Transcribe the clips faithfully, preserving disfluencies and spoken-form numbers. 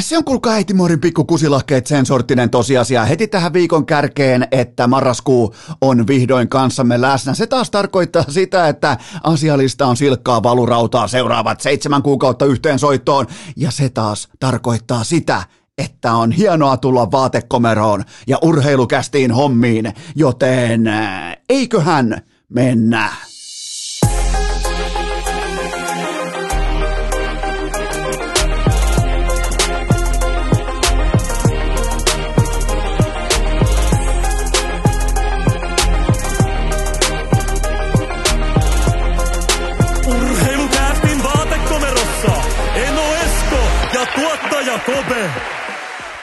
Se on kuulkaa äiti Morin pikku kusilahkeet sen sorttinen tosiasia heti tähän viikon kärkeen, että marraskuu on vihdoin kanssamme läsnä. Se taas tarkoittaa sitä, että asialista on silkkaa valurautaa seuraavat seitsemän kuukautta yhteen soittoon, ja se taas tarkoittaa sitä, että on hienoa tulla vaatekomeroon ja urheilukästiin hommiin, joten eiköhän mennä.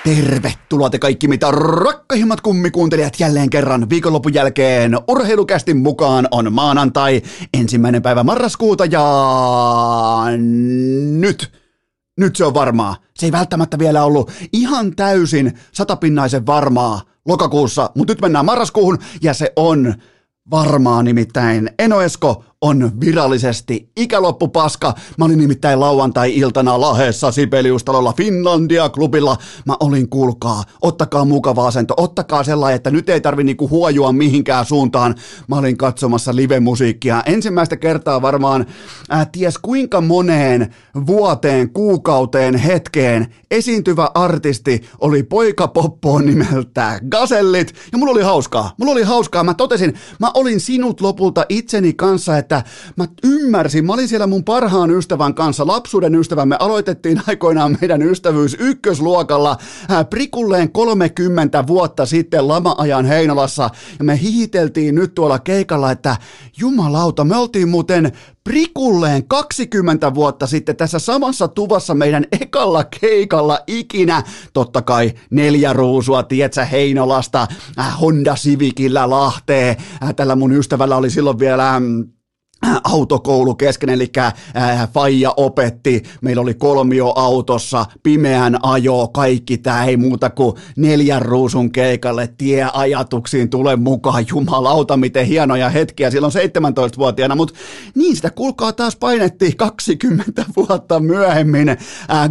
Tervetuloa te kaikki mitä rakkahimmat kummikuuntelijat jälleen kerran viikonlopun jälkeen. Urheilukästin mukaan on maanantai, ensimmäinen päivä marraskuuta ja nyt, nyt se on varmaa. Se ei välttämättä vielä ollut ihan täysin satapinnaisen varmaa lokakuussa, mutta nyt mennään marraskuuhun ja se on varmaa nimittäin. Eno Esko on virallisesti ikäloppupaska. Mä olin nimittäin lauantai-iltana Lahdessa Sibeliustalolla Finlandia-klubilla. Mä olin, kuulkaa, ottakaa mukava asento, ottakaa sellainen, että nyt ei tarvi niinku huojua mihinkään suuntaan. Mä olin katsomassa live-musiikkia. Ensimmäistä kertaa varmaan ää, ties kuinka moneen vuoteen, kuukauteen, hetkeen esiintyvä artisti oli poika poppoon nimeltä Gasellit. Ja mulla oli hauskaa. Mulla oli hauskaa. Mä totesin, mä olin sinut lopulta itseni kanssa, että mä ymmärsin, mä olin siellä mun parhaan ystävän kanssa, lapsuuden ystävämme, aloitettiin aikoinaan meidän ystävyys ykkösluokalla ää, prikulleen kolmekymmentä vuotta sitten lama-ajan Heinolassa, ja me hiiteltiin nyt tuolla keikalla, että jumalauta, me oltiin muuten prikulleen kaksikymmentä vuotta sitten tässä samassa tuvassa meidän ekalla keikalla ikinä. Totta kai neljä ruusua, tietsä, Heinolasta, äh, Honda Civicillä Lahteen. Äh, tällä mun ystävällä oli silloin vielä autokoulu kesken, eli faija opetti, meillä oli kolmio autossa, pimeän ajo, kaikki tää, ei muuta kuin neljän ruusun keikalle, tie ajatuksiin, tule mukaan, jumalauta, miten hienoja hetkiä silloin seitsemäntoistavuotiaana, mutta niin sitä kuulkaa taas painettiin kaksikymmentä vuotta myöhemmin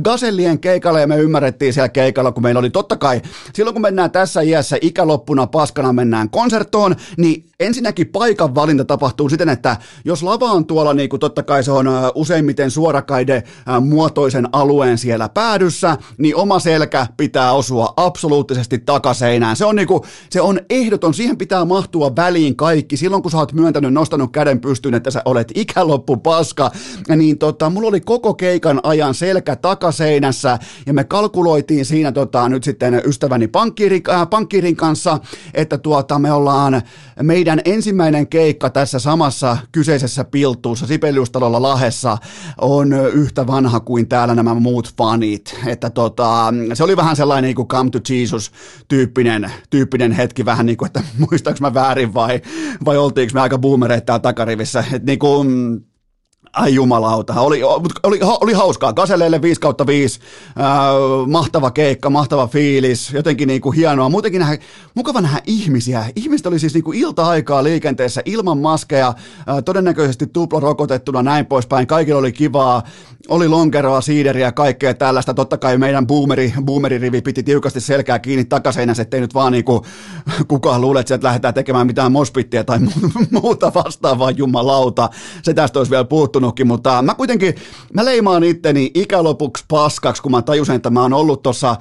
Gasellien keikalle, ja me ymmärrettiin siellä keikalla, kun meillä oli totta kai, silloin kun mennään tässä iässä ikäloppuna paskana mennään konserttoon, niin ensinnäkin paikan valinta tapahtuu siten, että jos lava on tuolla, niin kuin totta kai se on useimmiten suorakaide muotoisen alueen siellä päädyssä, niin oma selkä pitää osua absoluuttisesti takaseinään. Se on, niin kuin, se on ehdoton, siihen pitää mahtua väliin kaikki. Silloin kun sä oot myöntänyt, nostanut käden pystyyn, että sä olet ikäloppupaska, niin tota, mulla oli koko keikan ajan selkä takaseinässä, ja me kalkuloitiin siinä tota, nyt sitten ystäväni pankkiirin, äh, pankkiirin kanssa, että tuota, me ollaan meidän Meidän ensimmäinen keikka tässä samassa kyseisessä piltuussa Sibeliustalolla Lahdessa on yhtä vanha kuin täällä nämä muut fanit. Että tota, se oli vähän sellainen niin kuin come to Jesus -tyyppinen, tyyppinen hetki, vähän niin kuin, että muistaanko mä väärin vai, vai oltiinko me aika boomereita täällä takarivissä. Että niin kuin, ai jumalauta, oli, oli, oli hauskaa. Gaselleille viisi kautta viisi, mahtava keikka, mahtava fiilis, jotenkin niin kuin hienoa. Muutenkin nähdä, mukava nähdä ihmisiä. Ihmiset oli siis niin kuin ilta-aikaa liikenteessä ilman maskeja, ää, todennäköisesti tuplarokotettuna, näin poispäin. Kaikilla oli kivaa, oli lonkeroa, siideriä, kaikkea tällaista. Totta kai meidän boomeri, boomeririvi piti tiukasti selkää kiinni takaseinässä, ettei nyt vaan niin kuin kukaan luule, että sieltä lähdetään tekemään mitään mospittiä tai muuta vastaavaa, jumalauta. Se tästä olisi vielä puuttunut. Mutta mä kuitenkin, mä leimaan itteni ikälopuksi paskaksi, kun mä tajusin, että mä oon ollut tuossa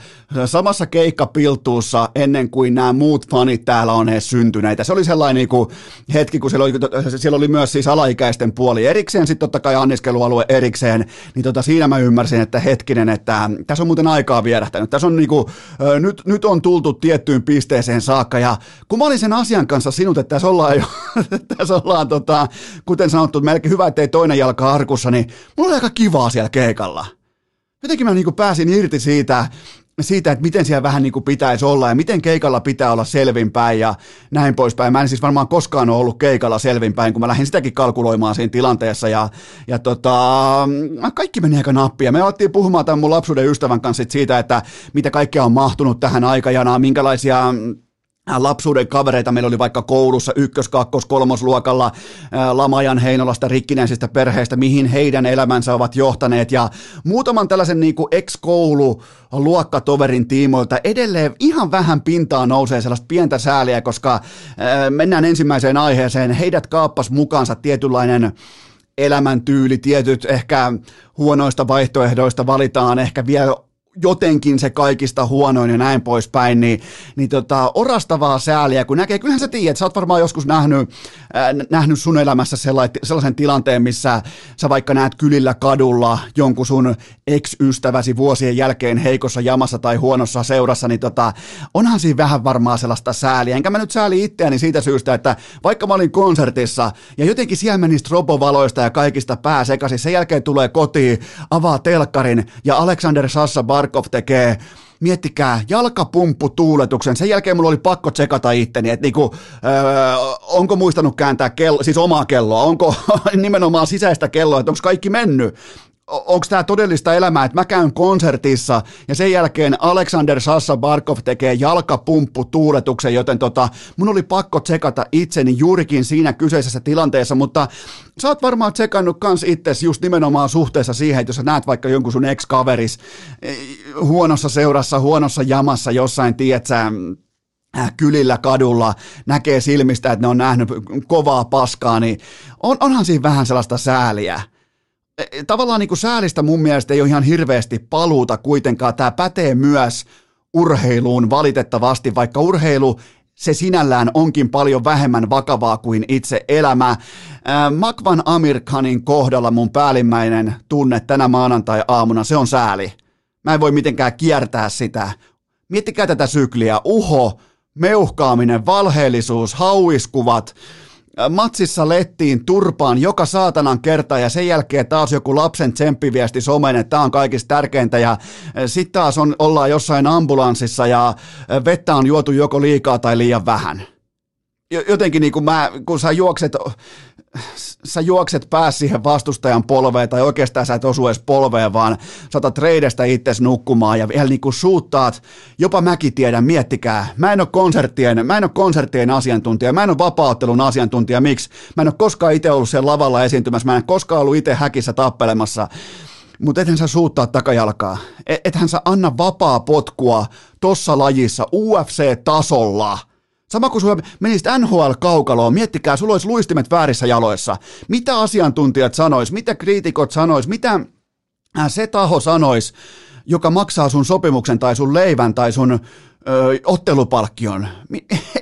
samassa keikkapiltuussa ennen kuin nämä muut fanit täällä on edes syntyneitä. Se oli sellainen niin kuin hetki, kun siellä oli, siellä oli myös siis alaikäisten puoli erikseen, sitten totta kai anniskelualue erikseen, niin tota, siinä mä ymmärsin, että hetkinen, että tässä on muuten aikaa vierähtänyt. Tässä on niin kuin, nyt, nyt on tultu tiettyyn pisteeseen saakka, ja kun mä olin sen asian kanssa sinut, että tässä ollaan jo, tässä ollaan tota, kuten sanottu, melkein hyvä, ettei toinen jalka arkussa, niin mulla oli aika kivaa siellä keikalla. Jotenkin mä niinku pääsin irti siitä, siitä, että miten siellä vähän niinku pitäisi olla ja miten keikalla pitää olla selvinpäin ja näin poispäin. Mä en siis varmaan koskaan ole ollut keikalla selvinpäin, kun mä lähdin sitäkin kalkuloimaan siinä tilanteessa. Ja, ja tota, kaikki meni aika nappia. Me alettiin puhumaan tämän mun lapsuuden ystävän kanssa siitä, että mitä kaikkea on mahtunut tähän aikajanaan, minkälaisia lapsuuden kavereita. Meillä oli vaikka koulussa ykkös-, kakkos-, kolmosluokalla Lamajan Heinolasta, rikkinäisistä perheistä, mihin heidän elämänsä ovat johtaneet. Ja muutaman tällaisen niin kuin ex-koululuokkatoverin tiimoilta edelleen ihan vähän pintaa nousee sellaista pientä sääliä, koska mennään ensimmäiseen aiheeseen. Heidät kaappas mukaansa tietynlainen elämäntyyli, tietyt ehkä huonoista vaihtoehdoista valitaan ehkä vielä jotenkin se kaikista huonoin ja näin poispäin, niin, niin tota, orastavaa sääliä, kun näkee, kyllähän sä tiedät, sä oot varmaan joskus nähnyt, äh, nähnyt sun elämässä sellaisen tilanteen, missä sä vaikka näet kylillä kadulla jonkun sun ex-ystäväsi vuosien jälkeen heikossa jamassa tai huonossa seurassa, niin tota, onhan siinä vähän varmaan sellaista sääliä. Enkä mä nyt sääli itseäni siitä syystä, että vaikka mä olin konsertissa ja jotenkin siellä meni strobovaloista ja kaikista pää sekaisin, sen jälkeen tulee kotiin, avaa telkkarin ja Alexander Sassa Barkov tekee, miettikää, jalkapumpputuuletuksen. Sen jälkeen mulla oli pakko tsekata itteni, että niinku, öö, onko muistanut kääntää kello, siis omaa kelloa, onko nimenomaan sisäistä kelloa, että onko kaikki mennyt. Onko tämä todellista elämää, että mä käyn konsertissa ja sen jälkeen Alexander Sassa Barkov tekee jalkapumpputuuletuksen, joten tota, mun oli pakko tsekata itseni juurikin siinä kyseisessä tilanteessa, mutta sä oot varmaan tsekannut kans itsesi just nimenomaan suhteessa siihen, että jos sä näet vaikka jonkun sun ex-kaveris huonossa seurassa, huonossa jamassa jossain, tiedät sä, kylillä, kadulla, näkee silmistä, että ne on nähnyt kovaa paskaa, niin on, onhan siinä vähän sellaista sääliä. Tavallaan niin kuin säälistä mun mielestä ei ole ihan hirveästi paluuta kuitenkaan. Tämä pätee myös urheiluun valitettavasti, vaikka urheilu se sinällään onkin paljon vähemmän vakavaa kuin itse elämä. Ää, Makwan Amirkhanin kohdalla mun päällimmäinen tunne tänä maanantai-aamuna, se on sääli. Mä en voi mitenkään kiertää sitä. Miettikää tätä sykliä. Uho, meuhkaaminen, valheellisuus, hauiskuvat. Matsissa lettiin turpaan joka saatanan kerta ja sen jälkeen taas joku lapsen tsemppiviesti someen, että tämä on kaikista tärkeintä ja sitten taas on, ollaan jossain ambulanssissa ja vettä on juotu joko liikaa tai liian vähän. Jotenkin niin kun, mä, kun sä juokset, sä juokset pääs siihen vastustajan polveen tai oikeastaan sä et osu edes polveen, vaan sä otat reidestä itsesi nukkumaan ja vielä niin kun suuttaat, jopa mäkin tiedän, miettikää, mä en ole konserttien, mä en ole konserttien asiantuntija, mä en ole vapaaottelun asiantuntija, miksi? Mä en ole koskaan itse ollut siellä lavalla esiintymässä, mä en koskaan ollut itse häkissä tappelemassa, mutta ethän sä suuttaa takajalkaa, ethän sä anna vapaa potkua tossa lajissa U F C-tasolla. Sama kuin sulla menisit N H L-kaukaloon, miettikää, sulla olisi luistimet väärissä jaloissa. Mitä asiantuntijat sanois, mitä kriitikot sanois, mitä se taho sanois, joka maksaa sun sopimuksen tai sun leivän tai sun öö, ottelupalkkion.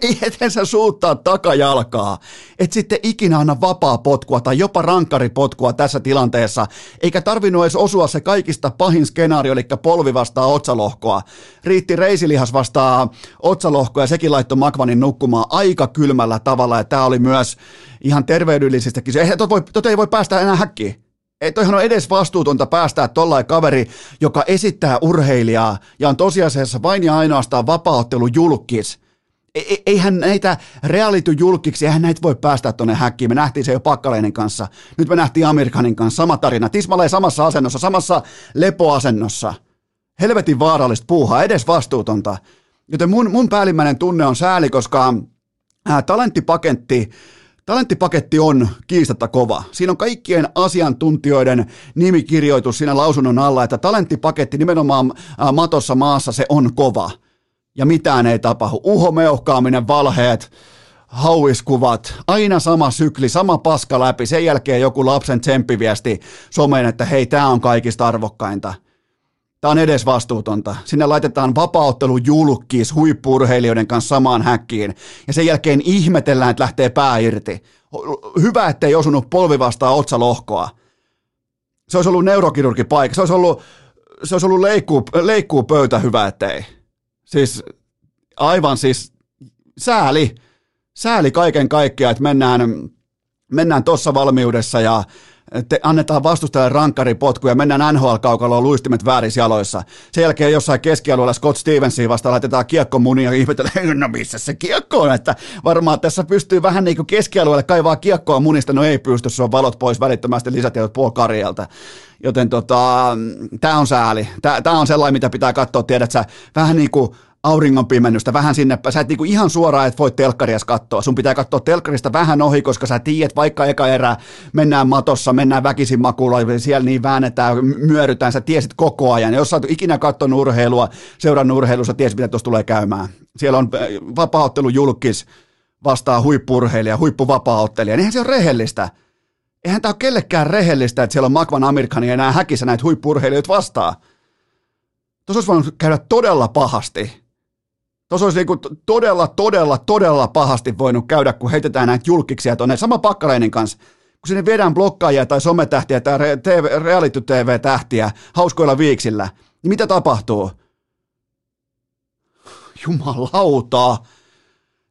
Ei eten sä suuttaa takajalkaa, et sitten ikinä anna vapaa potkua tai jopa rankkaripotkua tässä tilanteessa, eikä tarvinnut edes osua se kaikista pahin skenaario, eli polvi vastaa otsalohkoa. Riitti reisilihas vastaa otsalohkoa ja sekin laittoi Makwanin nukkumaan aika kylmällä tavalla ja tää oli myös ihan terveydellisistäkin. Eihän tot, voi, tot ei voi päästä enää häkkiin. Ei toihan on edes vastuutonta päästää tollain kaveri, joka esittää urheilijaa ja on tosiasiassa vain ja ainoastaan vapaaottelun julkis. E- eihän näitä reality-julkiksi, eihän näitä voi päästä tuonne häkkiin. Me nähtiin se jo Pakkaleinen kanssa. Nyt me nähtiin Amirkhanin kanssa. Sama tarina. Tismalleen samassa asennossa, samassa lepoasennossa. Helvetin vaarallista puuhaa, edes vastuutonta. Joten mun, mun päällimmäinen tunne on sääli, koska ää, talenttipaketti... Talenttipaketti on kiistatta kova. Siinä on kaikkien asiantuntijoiden nimikirjoitus siinä lausunnon alla, että talenttipaketti nimenomaan matossa maassa se on kova. Ja mitään ei tapahdu. Uhomeuhkaaminen, valheet, hauiskuvat, aina sama sykli, sama paska läpi. Sen jälkeen joku lapsen tsemppiviesti someen, että hei, tää on kaikista arvokkainta. Tää on edes vastuutonta. Sinne laitetaan vapaaottelun julkis huippu-urheilijoiden kanssa samaan häkkiin. Ja sen jälkeen ihmetellään, että lähtee pää irti. Hyvä, ettei osunut polvi vastaan otsalohkoa. Se olisi ollut neurokirurgi paikka. Se olisi ollut, se olisi ollut leikkuu, leikkuu pöytä, hyvä, ettei. Siis aivan siis sääli. Sääli kaiken kaikkiaan, että mennään, mennään tuossa valmiudessa ja Te annetaan vastustajalle rankkaripotku ja mennään N H L-kaukaloon luistimet väärissä jaloissa. Sen jälkeen jossain keskialueella Scott Stevensiin vasta laitetaan kiekkomunia ja ihmetellään, no missä se kiekko on, että varmaan tässä pystyy vähän niin kuin keskialueelle kaivaa kiekkoa munista, no ei pysty, se on valot pois välittömästi lisätiedot puolikarjelta. Joten tota, tää on sääli. Tää, tää on sellainen, mitä pitää katsoa, tiedät sä, vähän niin kuin auringonpimennystä vähän sinnepä. Sä et niinku ihan suoraan, et voi telkkarias katsoa. Sun pitää katsoa telkkarista vähän ohi, koska sä tiedät, vaikka eka erää mennään matossa, mennään väkisin makuulla, siellä niin väännetään, myörytään, sä tiesit koko ajan. Ja jos sä oot ikinä katsonut urheilua, seurannut urheilua, sä tiesit, mitä tuossa tulee käymään. Siellä on vapaaottelujulkis vastaa huippu-urheilija, huippuvapaaottelija. Niinhän se on rehellistä. Eihän tää ole kellekään rehellistä, että siellä on Makwan Amirkhani ja nää häkissä näitä huippu-urheilijoita vastaa. Tuossa olisi voinut käydä todella pahasti. Tuossa olisi niinku todella, todella, todella pahasti voinut käydä, kun heitetään näitä julkiksia tuonne. Sama Pakkarainen kanssa, kun sinne viedään blokkaajia tai sometähtiä tai reality-tv-tähtiä hauskoilla viiksillä. Niin mitä tapahtuu? Jumalautaa.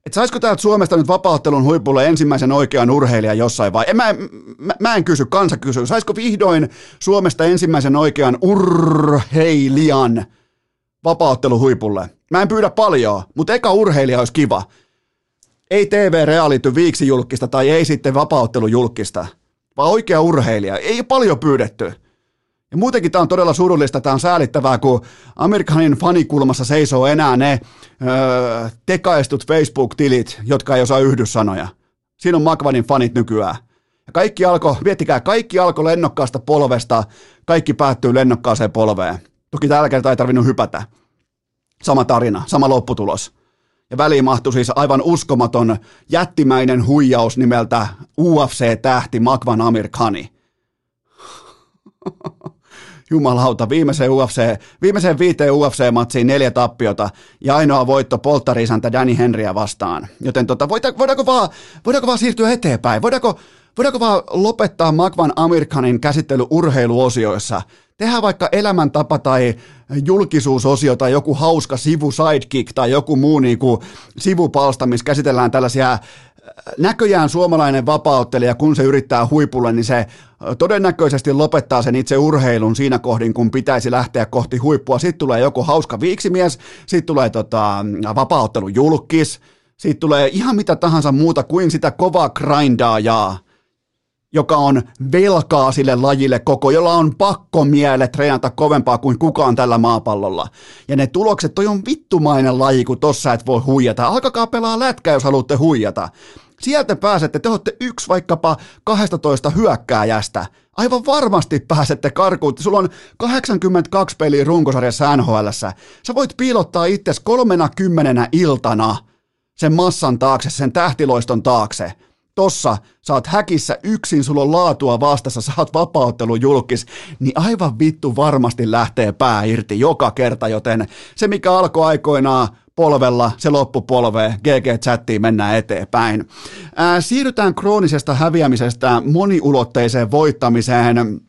Että saisiko täältä Suomesta nyt vapauttelun huipulle ensimmäisen oikean urheilijan jossain vai? En, mä, mä, mä en kysy, kansa kysyy. Saisiko vihdoin Suomesta ensimmäisen oikean urheilijan vapauttelun huipulle? Mä en pyydä paljon, mutta eka urheilija olisi kiva. Ei T V-reality viiksi julkista tai ei sitten vapauttelujulkista, vaan oikea urheilija. Ei paljon pyydetty. Ja muutenkin tämä on todella surullista, tämä on säälittävää, kun Amirkhanin fanikulmassa seisoo enää ne öö, tekaistut Facebook-tilit, jotka ei osaa yhdyssanoja. Siinä on Makwanin fanit nykyään. Ja kaikki alkoi, miettikää, kaikki alkoi lennokkaasta polvesta, kaikki päättyy lennokkaaseen polveen. Toki tällä kertaa ei tarvinnut hypätä. Sama tarina, sama lopputulos. Ja väliin mahtui siis aivan uskomaton jättimäinen huijaus nimeltä U F C-tähti Makwan Amirkhani. Jumalauta, viimeiseen, U F C, viimeiseen viiteen U F C-matsiin neljä tappiota ja ainoa voitto polttarisäntä Danny Henryä vastaan. Joten tota, voidaanko, vaan, voidaanko vaan siirtyä eteenpäin? Voidaanko, voidaanko vaan lopettaa Makwan Amirkhanin käsittely urheiluosioissa? Tehdään vaikka elämäntapa tai julkisuusosio tai joku hauska sivusidekick tai joku muu niin kuin sivupalsta, missä käsitellään tällaisia. Näköjään suomalainen vapauttelija, kun se yrittää huipulle, niin se todennäköisesti lopettaa sen itse urheilun siinä kohdin, kun pitäisi lähteä kohti huippua. Sitten tulee joku hauska viiksimies, sitten tulee tota, vapauttelujulkis, sitten tulee ihan mitä tahansa muuta kuin sitä kovaa grindaajaa, joka on velkaa sille lajille koko, jolla on pakko miele treenata kovempaa kuin kukaan tällä maapallolla. Ja ne tulokset, toi on vittumainen laji, kun tossa et voi huijata. Alkakaa pelaa lätkää, jos haluatte huijata. Sieltä pääsette, te olette yksi vaikkapa kaksitoista hyökkääjästä. Aivan varmasti pääsette karkuun. Sulla on kahdeksankymmentäkaksi peliä runkosarjassa N H L:ssä. Sä voit piilottaa itsesi kolmekymmentä iltana sen massan taakse, sen tähtiloiston taakse. Tossa sä oot häkissä yksin, sulla on laatua vastassa, sä oot vapauttelujulkis, niin aivan vittu varmasti lähtee pää irti joka kerta, joten se mikä alkoi aikoinaan polvella, se loppupolveen, G G-chattiin mennään eteenpäin. Ää, siirrytään kroonisesta häviämisestä moniulotteiseen voittamiseen.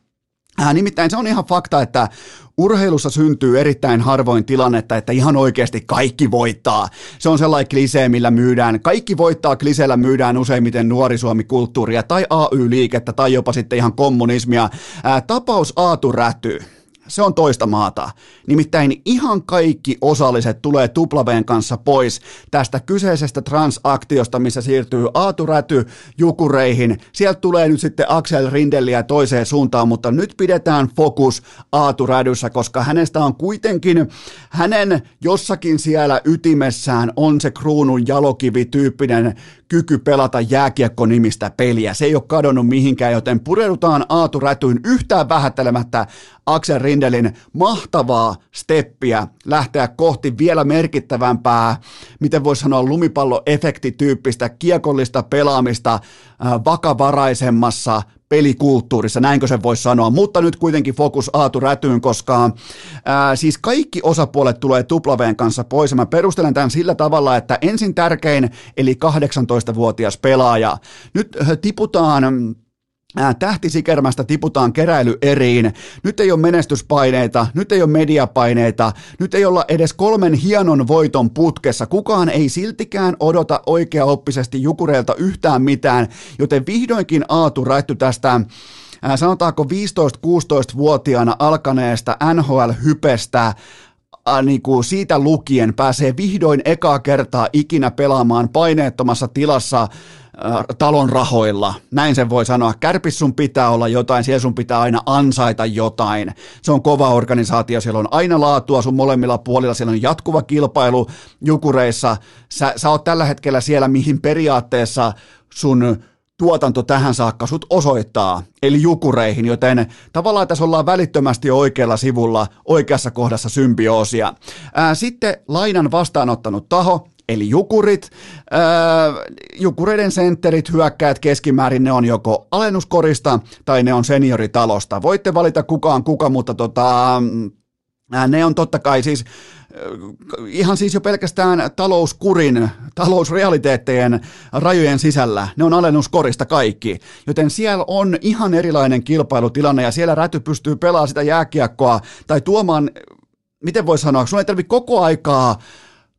Ää, nimittäin se on ihan fakta, että urheilussa syntyy erittäin harvoin tilannetta, että ihan oikeasti kaikki voittaa. Se on sellainen klisee, millä myydään. Kaikki voittaa kliseellä myydään useimmiten nuorisuomikulttuuria tai A Y-liikettä tai jopa sitten ihan kommunismia. Ää, tapaus Aatu Räty. Se on toista maata. Nimittäin ihan kaikki osalliset tulee tuplaveen kanssa pois tästä kyseisestä transaktiosta, missä siirtyy Aatu Räty Jukureihin. Sieltä tulee nyt sitten Axel Rindelliä toiseen suuntaan, mutta nyt pidetään fokus Aatu Rädyssä, koska hänestä on kuitenkin, hänen jossakin siellä ytimessään on se kruunun jalokivityyppinen kyky pelata jääkiekko-nimistä peliä. Se ei ole kadonnut mihinkään, joten pureudutaan Aatu Rätyyn yhtään vähättelemättä Axel Rindelin mahtavaa steppiä lähteä kohti vielä merkittävämpää, miten voisi sanoa lumipalloefektityyppistä kiekollista pelaamista vakavaraisemmassa pelikulttuurissa, näinkö sen voisi sanoa, mutta nyt kuitenkin fokus Aatu Rätyyn, koska ää, siis kaikki osapuolet tulee tuplaveen kanssa pois, ja mä perustelen tämän sillä tavalla, että ensin tärkein, eli kahdeksantoistavuotias pelaaja, nyt tiputaan tähtisikermästä tiputaan keräilyeriin. Nyt ei ole menestyspaineita, nyt ei ole mediapaineita, nyt ei olla edes kolmen hienon voiton putkessa. Kukaan ei siltikään odota oikeaoppisesti Jukureilta yhtään mitään, joten vihdoinkin Aatu Räty tästä sanotaanko viisitoista kuusitoista-vuotiaana alkaneesta N H L-hypestä ä, niinku siitä lukien pääsee vihdoin ekaa kertaa ikinä pelaamaan paineettomassa tilassa talon rahoilla. Näin sen voi sanoa. Kärpissä sun pitää olla jotain, siellä sun pitää aina ansaita jotain. Se on kova organisaatio, siellä on aina laatua sun molemmilla puolilla, siellä on jatkuva kilpailu Jukureissa. Sä, sä oot tällä hetkellä siellä, mihin periaatteessa sun tuotanto tähän saakka sut osoittaa, eli Jukureihin, joten tavallaan tässä ollaan välittömästi oikealla sivulla, oikeassa kohdassa symbioosia. Ää, sitten lainan vastaanottanut taho, eli Jukurit, äh, Jukureiden sentterit, hyökkäät keskimäärin, ne on joko alennuskorista tai ne on senioritalosta. Voitte valita kukaan kuka, mutta tota, äh, ne on totta kai siis äh, ihan siis jo pelkästään talouskurin, talousrealiteettien rajojen sisällä. Ne on alennuskorista kaikki, joten siellä on ihan erilainen kilpailutilanne ja siellä Räty pystyy pelaamaan sitä jääkiekkoa tai tuomaan, miten voi sanoa, sun ei tarvitse koko aikaa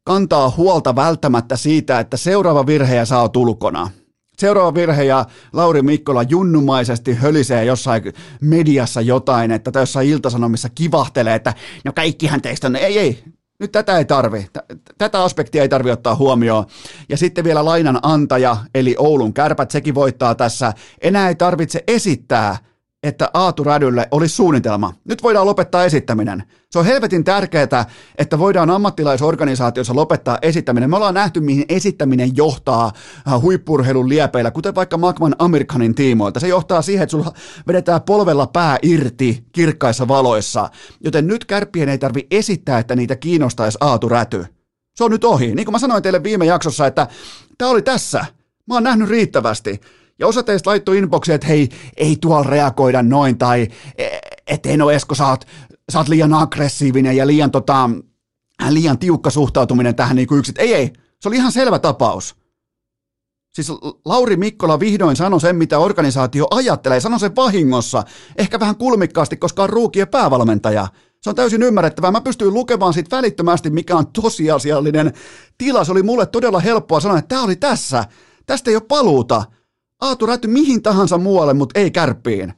kantaa huolta välttämättä siitä, että seuraava virhe ja sä oot ulkona. Seuraava virhe ja Lauri Mikkola junnumaisesti hölisee jossain mediassa jotain, että tai jossain Ilta-Sanomissa kivahtelee, että no kaikkihan teistä on, ei ei, nyt tätä ei tarvi, tätä aspektia ei tarvi ottaa huomioon. Ja sitten vielä lainan antaja, eli Oulun Kärpät, sekin voittaa tässä, enää ei tarvitse esittää, että Aatu Rädylle olisi suunnitelma. Nyt voidaan lopettaa esittäminen. Se on helvetin tärkeää, että voidaan ammattilaisorganisaatiossa lopettaa esittäminen. Me ollaan nähty, mihin esittäminen johtaa huippu-urheilun liepeillä, kuten vaikka Makwan Amirkhanin tiimoilta. Se johtaa siihen, että sulla vedetään polvella pää irti kirkkaissa valoissa. Joten nyt Kärppien ei tarvi esittää, että niitä kiinnostaisi Aatu Räty. Se on nyt ohi. Niin kuin mä sanoin teille viime jaksossa, että tämä oli tässä. Mä oon nähnyt riittävästi. Ja osa teistä laittoi inboxiin, että hei, ei tuolla reagoida noin, tai et en ole Esko, sä oot, sä oot liian aggressiivinen ja liian, tota, liian tiukka suhtautuminen tähän niin kuin yksit. Ei, ei, se oli ihan selvä tapaus. Siis Lauri Mikkola vihdoin sanoi sen, mitä organisaatio ajattelee, sanoi sen vahingossa, ehkä vähän kulmikkaasti, koska on ruukien päävalmentaja. Se on täysin ymmärrettävää. Mä pystyin lukemaan siitä välittömästi, mikä on tosiasiallinen tila. Se oli mulle todella helppoa sanoa, että tää oli tässä, tästä ei ole paluuta. Aatu Räty mihin tahansa muualle, mutta ei Kärppiin.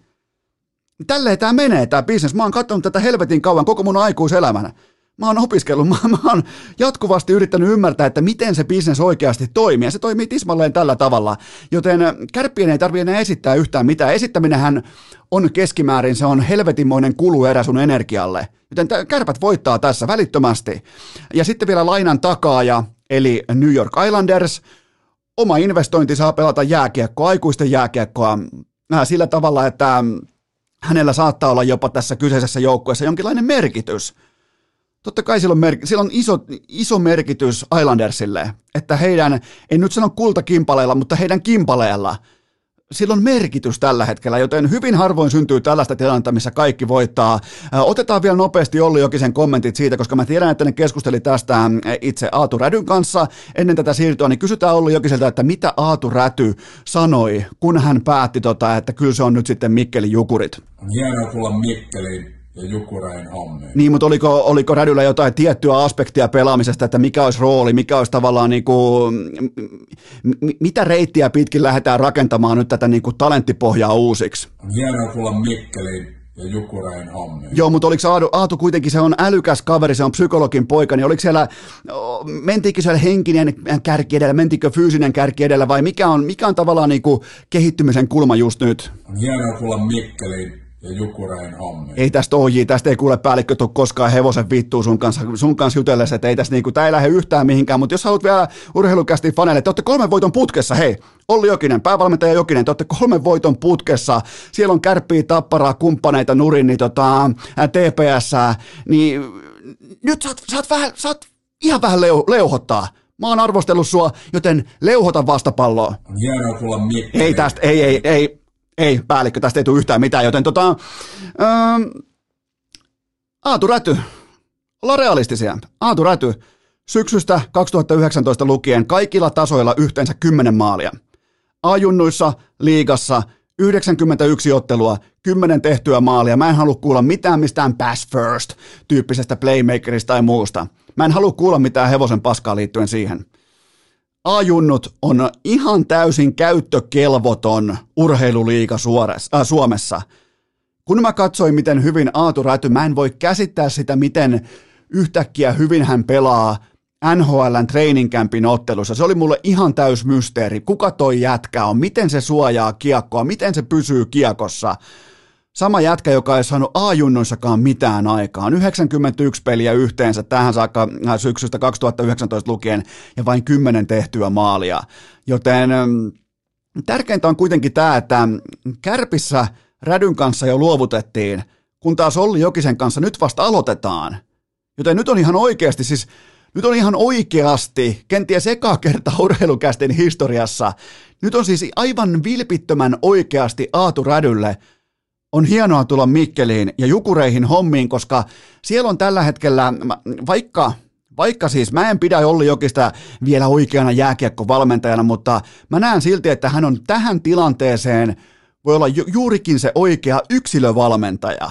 Tälleen tämä menee, tämä bisnes. Mä oon katsonut tätä helvetin kauan koko mun aikuiselämänä. Mä oon opiskellut, mä, mä oon jatkuvasti yrittänyt ymmärtää, että miten se bisnes oikeasti toimii. Ja se toimii tismalleen tällä tavalla. Joten Kärppien ei tarvitse enää esittää yhtään mitään. Esittäminenhän on keskimäärin, se on helvetinmoinen kuluerä sun energialle. Joten Kärpät voittaa tässä välittömästi. Ja sitten vielä lainan takaaja, eli New York Islanders. Oma investointi saa pelata jääkiekkoa, aikuisten jääkiekkoa sillä tavalla, että hänellä saattaa olla jopa tässä kyseisessä joukkueessa jonkinlainen merkitys. Totta kai sillä on, merk- sillä on iso, iso merkitys Islandersille, että heidän, en nyt sano kultakimpaleilla, mutta heidän kimpaleella, sillä on merkitys tällä hetkellä, joten hyvin harvoin syntyy tällaista tilannetta, missä kaikki voittaa. Otetaan vielä nopeasti Olli Jokisen kommentit siitä, koska mä tiedän, että ne keskusteli tästä itse Aatu Rädyn kanssa ennen tätä siirtoa, niin kysytään Olli Jokiselta, että mitä Aatu Räty sanoi, kun hän päätti, tota, että kyllä se on nyt sitten Mikkelin Jukurit. Hienoa tulla Mikkeliin ja Jukurein hommeen. Niin, mutta oliko, oliko Rädyllä jotain tiettyä aspektia pelaamisesta, että mikä olisi rooli, mikä olisi tavallaan niin kuin, m- mitä reittiä pitkin lähdetään rakentamaan nyt tätä niin kuin talenttipohjaa uusiksi? Hienoa tulla Mikkeliin ja Jukurein hommeen. Joo, mutta oliko Aatu, Aatu kuitenkin, se on älykäs kaveri, se on psykologin poika, niin oliko siellä, mentiinkö siellä henkinen kärki edellä, mentiinkö fyysinen kärki edellä vai mikä on, mikä on tavallaan niin kuin kehittymisen kulma just nyt? Hienoa tulla Mikkeliin. Ei tästä O J, tästä ei kuule päällikkö tule koskaan hevosen vittuun sun kanssa, sun kanssa jutellessa, että ei tässä niinku, tää ei lähde yhtään mihinkään, mutta jos haluat vielä urheilukästiin faneille, te olette kolmen voiton putkessa, hei, Olli Jokinen, päävalmentaja Jokinen, te olette kolmen voiton putkessa, siellä on Kärppiä, Tapparaa, kumppaneita nurin, niin tota, T P S, niin nyt saat, saat, vähän, saat ihan vähän leu, leuhottaa. Mä oon arvostellut sua, joten leuhota vastapalloa. Ei tästä, ei, ei, ei. Ei, päällikkö, tästä ei tule yhtään mitään, joten tota, ähm, Aatu Räty, ollaan realistisia. Aatu Räty, syksystä kaksituhattayhdeksäntoista lukien kaikilla tasoilla yhteensä kymmenen maalia. A-junnuissa, liigassa, yhdeksänkymmentäyksi ottelua, kymmenen tehtyä maalia. Mä en halua kuulla mitään mistään pass first -tyyppisestä playmakerista tai muusta. Mä en halua kuulla mitään hevosen paskaa liittyen siihen. A-junnut on ihan täysin käyttökelvoton urheiluliiga Suomessa. Kun mä katsoin, miten hyvin Aatu Räty, mä en voi käsittää sitä, miten yhtäkkiä hyvin hän pelaa N H L:n training campin ottelussa. Se oli mulle ihan täys mysteeri. Kuka toi jätkä on? Miten se suojaa kiekkoa? Miten se pysyy kiekossa? Sama jätkä, joka ei saanut A-junnoissakaan mitään aikaan. yhdeksänkymmentäyksi peliä yhteensä tähän saakka syksystä kaksituhattayhdeksäntoista lukien ja vain kymmenen tehtyä maalia. Joten tärkeintä on kuitenkin tämä, että Kärpissä Rädyn kanssa jo luovutettiin, kun taas Olli Jokisen kanssa nyt vasta aloitetaan. Joten nyt on ihan oikeasti, siis nyt on ihan oikeasti, kenties eka kerta Urheilukästin historiassa, nyt on siis aivan vilpittömän oikeasti Aatu Rädylle. On hienoa tulla Mikkeliin ja Jukureihin hommiin, koska siellä on tällä hetkellä, vaikka, vaikka siis mä en pidä Olli Jokista vielä oikeana jääkiekkovalmentajana, mutta mä näen silti, että hän on tähän tilanteeseen, voi olla ju- juurikin se oikea yksilövalmentaja.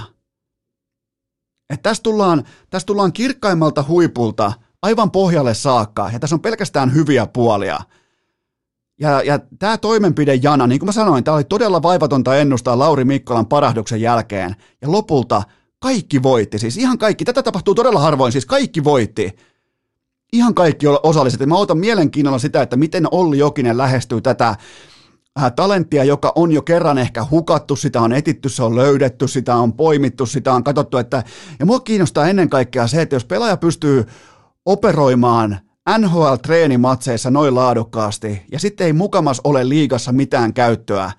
Et tässä tullaan, tässä tullaan kirkkaimmalta huipulta aivan pohjalle saakka, ja tässä on pelkästään hyviä puolia. Ja, ja tämä toimenpidejana, niin kuin mä sanoin, tämä oli todella vaivatonta ennustaa Lauri Mikkolan parahduksen jälkeen. Ja lopulta kaikki voitti, siis ihan kaikki. Tätä tapahtuu todella harvoin, siis kaikki voitti. Ihan kaikki osalliset. Ja mä otan mielenkiinnolla sitä, että miten Olli Jokinen lähestyy tätä talenttia, joka on jo kerran ehkä hukattu, sitä on etitty, se on löydetty, sitä on poimittu, sitä on katsottu. Että... Ja mua kiinnostaa ennen kaikkea se, että jos pelaaja pystyy operoimaan N H L-treenimatseissa noin laadukkaasti, ja sitten ei mukamas ole liigassa mitään käyttöä,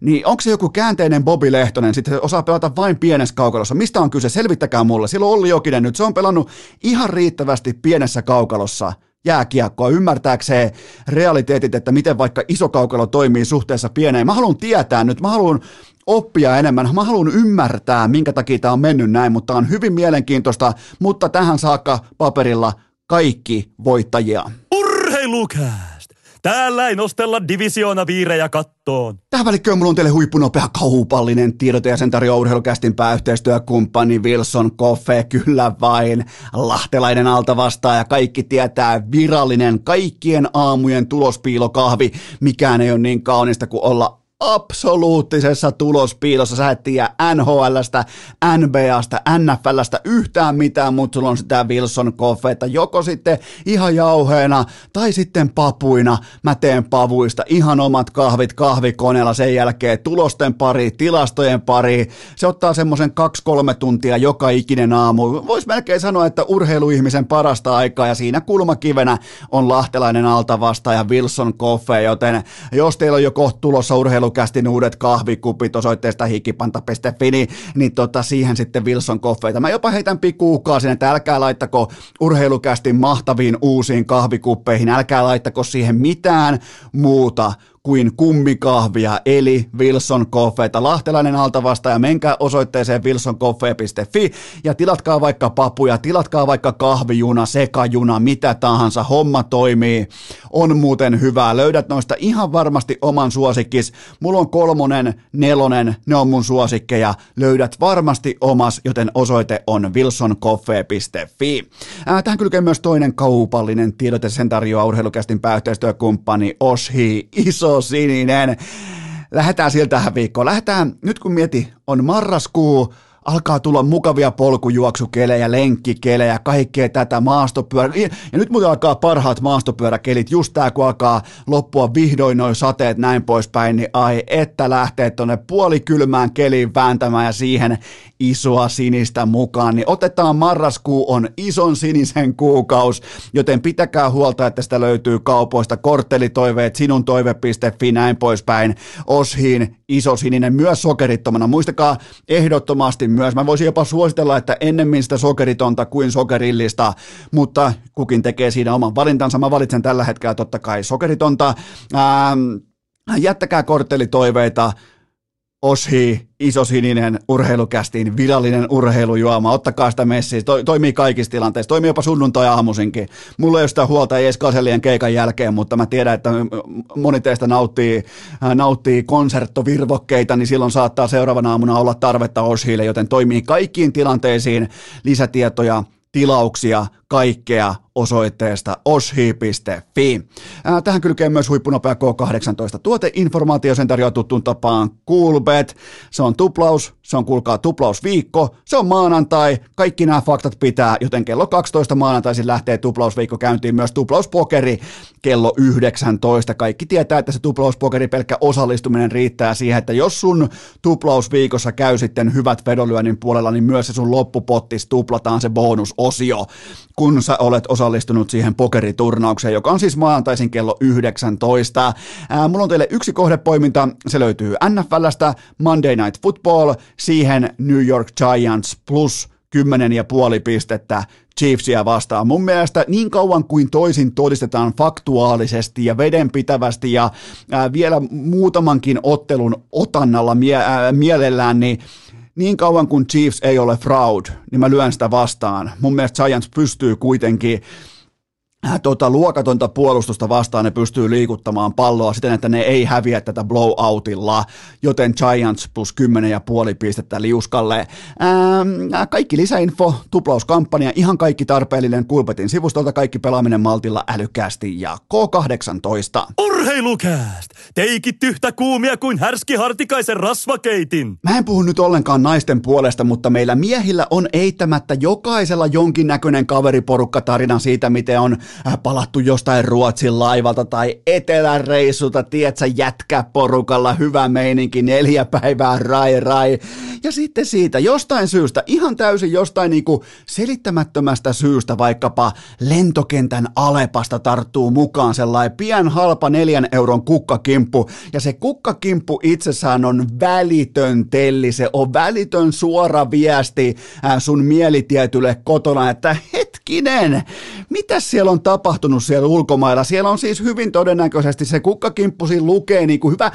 niin onko se joku käänteinen Bobi Lehtonen, sitten osaa pelata vain pienessä kaukalossa? Mistä on kyse? Selvittäkää mulle. Silloin Olli Jokinen nyt, se on pelannut ihan riittävästi pienessä kaukalossa jääkiekkoa, ymmärtääkseen realiteetit, että miten vaikka iso kaukalo toimii suhteessa pieneen. Mä haluan tietää nyt, mä haluan oppia enemmän, mä haluan ymmärtää, minkä takia tää on mennyt näin, mutta on hyvin mielenkiintoista, mutta tähän saakka paperilla kaikki voittajia. Urheilukääst! Täällä ei nostella divisioonaviirejä kattoon. Tähän välikköön mulla on teille huippunopea kaupallinen tiedote ja sen tarjoaa Urheilukästin pääyhteistyökumppani Wilson Coffee. Kyllä vain. Lahtelainen alta vastaa ja kaikki tietää virallinen kaikkien aamujen tulospiilokahvi. Mikään ei ole niin kaunista kuin olla absoluuttisessa tulospiilossa. Sä et tiedä N H L:stä, N B A:stä, N F L:stä yhtään mitään, mutta sulla on sitä Wilson Coffeeta joko sitten ihan jauheena tai sitten papuina. Mä teen pavuista ihan omat kahvit kahvikoneella, sen jälkeen tulosten pari, tilastojen pari. Se ottaa semmoisen kaksi kolme tuntia joka ikinen aamu. Voisi melkein sanoa, että urheiluihmisen parasta aikaa ja siinä kulmakivenä on lahtelainen altavastaaja Wilson Coffee, joten jos teillä on jo kohta tulossa urheilu Kästin uudet kahvikupit osoitteesta hikipanta piste fi, niin, niin tota, siihen sitten Wilson Coffeeta. Mä jopa heitän pikkuukaa sinne, että älkää laittako Urheilukästin mahtaviin uusiin kahvikuppeihin, älkää laittako siihen mitään muuta kuin kummikahvia, eli Wilson Coffeeta. Lahtelainen altavastaaja, menkää osoitteeseen wilson coffee piste fi ja tilatkaa vaikka papuja, tilatkaa vaikka kahvijuna, sekajuna, mitä tahansa, homma toimii, on muuten hyvää. Löydät noista ihan varmasti oman suosikkis. Mulla on kolmonen, nelonen, ne on mun suosikkeja. Löydät varmasti omas, joten osoite on wilson coffee piste fi. Ää, tähän kylkee myös toinen kaupallinen tiedote, sen tarjoaa Urheilukästin pääyhteistyökumppani Oshii. Iso sininen. Lähdetään siltä tähän viikkoon. Lähdetään, nyt kun mieti, on marraskuu, alkaa tulla mukavia polkujuoksukelejä, lenkkikelejä, kaikkea tätä maastopyörä. Ja nyt muuten alkaa parhaat maastopyöräkelit, just tää kun alkaa loppua vihdoin noin sateet näin poispäin, niin ai että lähtee tonne puolikylmään keliin vääntämään ja siihen isoa sinistä mukaan. Niin otetaan, marraskuu on ison sinisen kuukaus, joten pitäkää huolta, että sitä löytyy kaupoista. Korttelitoiveet, sinun toive piste fi, näin poispäin. Oshiin iso sininen myös sokerittomana. Muistakaa ehdottomasti myös. Mä voisin jopa suositella, että ennemmin sitä sokeritonta kuin sokerillista, mutta kukin tekee siinä oman valintansa. Mä valitsen tällä hetkellä totta kai sokeritonta. Ää, jättäkää korttelitoiveita. Oshii, iso sininen, Urheilukästin virallinen urheilujuoma. Ottakaa sitä messiä. To- toimii kaikissa tilanteissa. Toimii jopa sunnuntai-aamuisinkin. Mulla ei ole sitä huolta, ei edes Gasellien keikan jälkeen, mutta mä tiedän, että moni teistä nauttii, nauttii konserttovirvokkeita, niin silloin saattaa seuraavana aamuna olla tarvetta Oshiille, joten toimii kaikkiin tilanteisiin. Lisätietoja, tilauksia, kaikkea osoitteesta oshii piste fi. Ää, tähän kylkee myös huippunopea K kahdeksantoista-tuoteinformaatio, sen tarjoaa tuttuun tapaan Coolbet. Se on tuplaus, se on kuulkaa tuplausviikko, se on maanantai, kaikki nämä faktat pitää, joten kello kaksitoista maanantaisin lähtee tuplausviikko käyntiin, myös tuplauspokeri kello yhdeksäntoista. Kaikki tietää, että se tuplauspokeri pelkkä osallistuminen riittää siihen, että jos sun tuplausviikossa käy sitten hyvät vedonlyönnin puolella, niin myös se sun loppupottis tuplataan se bonusosio, kun sä olet osallistunut siihen pokeriturnaukseen, joka on siis maantaisin kello yhdeksäntoista. Ää, mulla on teille yksi kohdepoiminta, se löytyy N F L:stä, Monday Night Football, siihen New York Giants plus kymmenen pilkku viisi pistettä Chiefsia vastaan. Mun mielestä niin kauan kuin toisin todistetaan faktuaalisesti ja vedenpitävästi ja ää, vielä muutamankin ottelun otannalla mie- ää, mielellään, niin niin kauan kuin Chiefs ei ole fraud, niin mä lyön sitä vastaan. Mun mielestä Giants pystyy kuitenkin tota, luokatonta puolustusta vastaan, ne pystyy liikuttamaan palloa siten, että ne ei häviä tätä blowoutilla, joten Giants plus kymmenen pilkku viisi pistettä liuskalle. Ää, kaikki lisäinfo, tuplauskampanja, ihan kaikki tarpeellinen Coolbetin sivustolta, kaikki pelaaminen maltilla, älykästi ja K kahdeksantoista. Urheilukääst! Teikit yhtä kuumia kuin Härski Hartikaisen rasvakeitin! Mä en puhu nyt ollenkaan naisten puolesta, mutta meillä miehillä on eittämättä jokaisella jonkinnäköinen kaveriporukka tarina siitä, miten on palattu jostain Ruotsin laivalta tai eteläreissulta, tietsä, jätkäporukalla, hyvä meininki, neljä päivää, rai rai. Ja sitten siitä jostain syystä, ihan täysin jostain niinku selittämättömästä syystä, vaikkapa lentokentän Alepasta tarttuu mukaan sellainen pian halpa neljän euron kukkakimppu. Ja se kukkakimppu itsessään on välitön telli, se on välitön suora viesti sun mielitietylle kotona, että hetkinen, mitä siellä on tapahtunut siellä ulkomailla? Siellä on siis hyvin todennäköisesti se kukkakimppu siinä lukee niin kuin hyvä,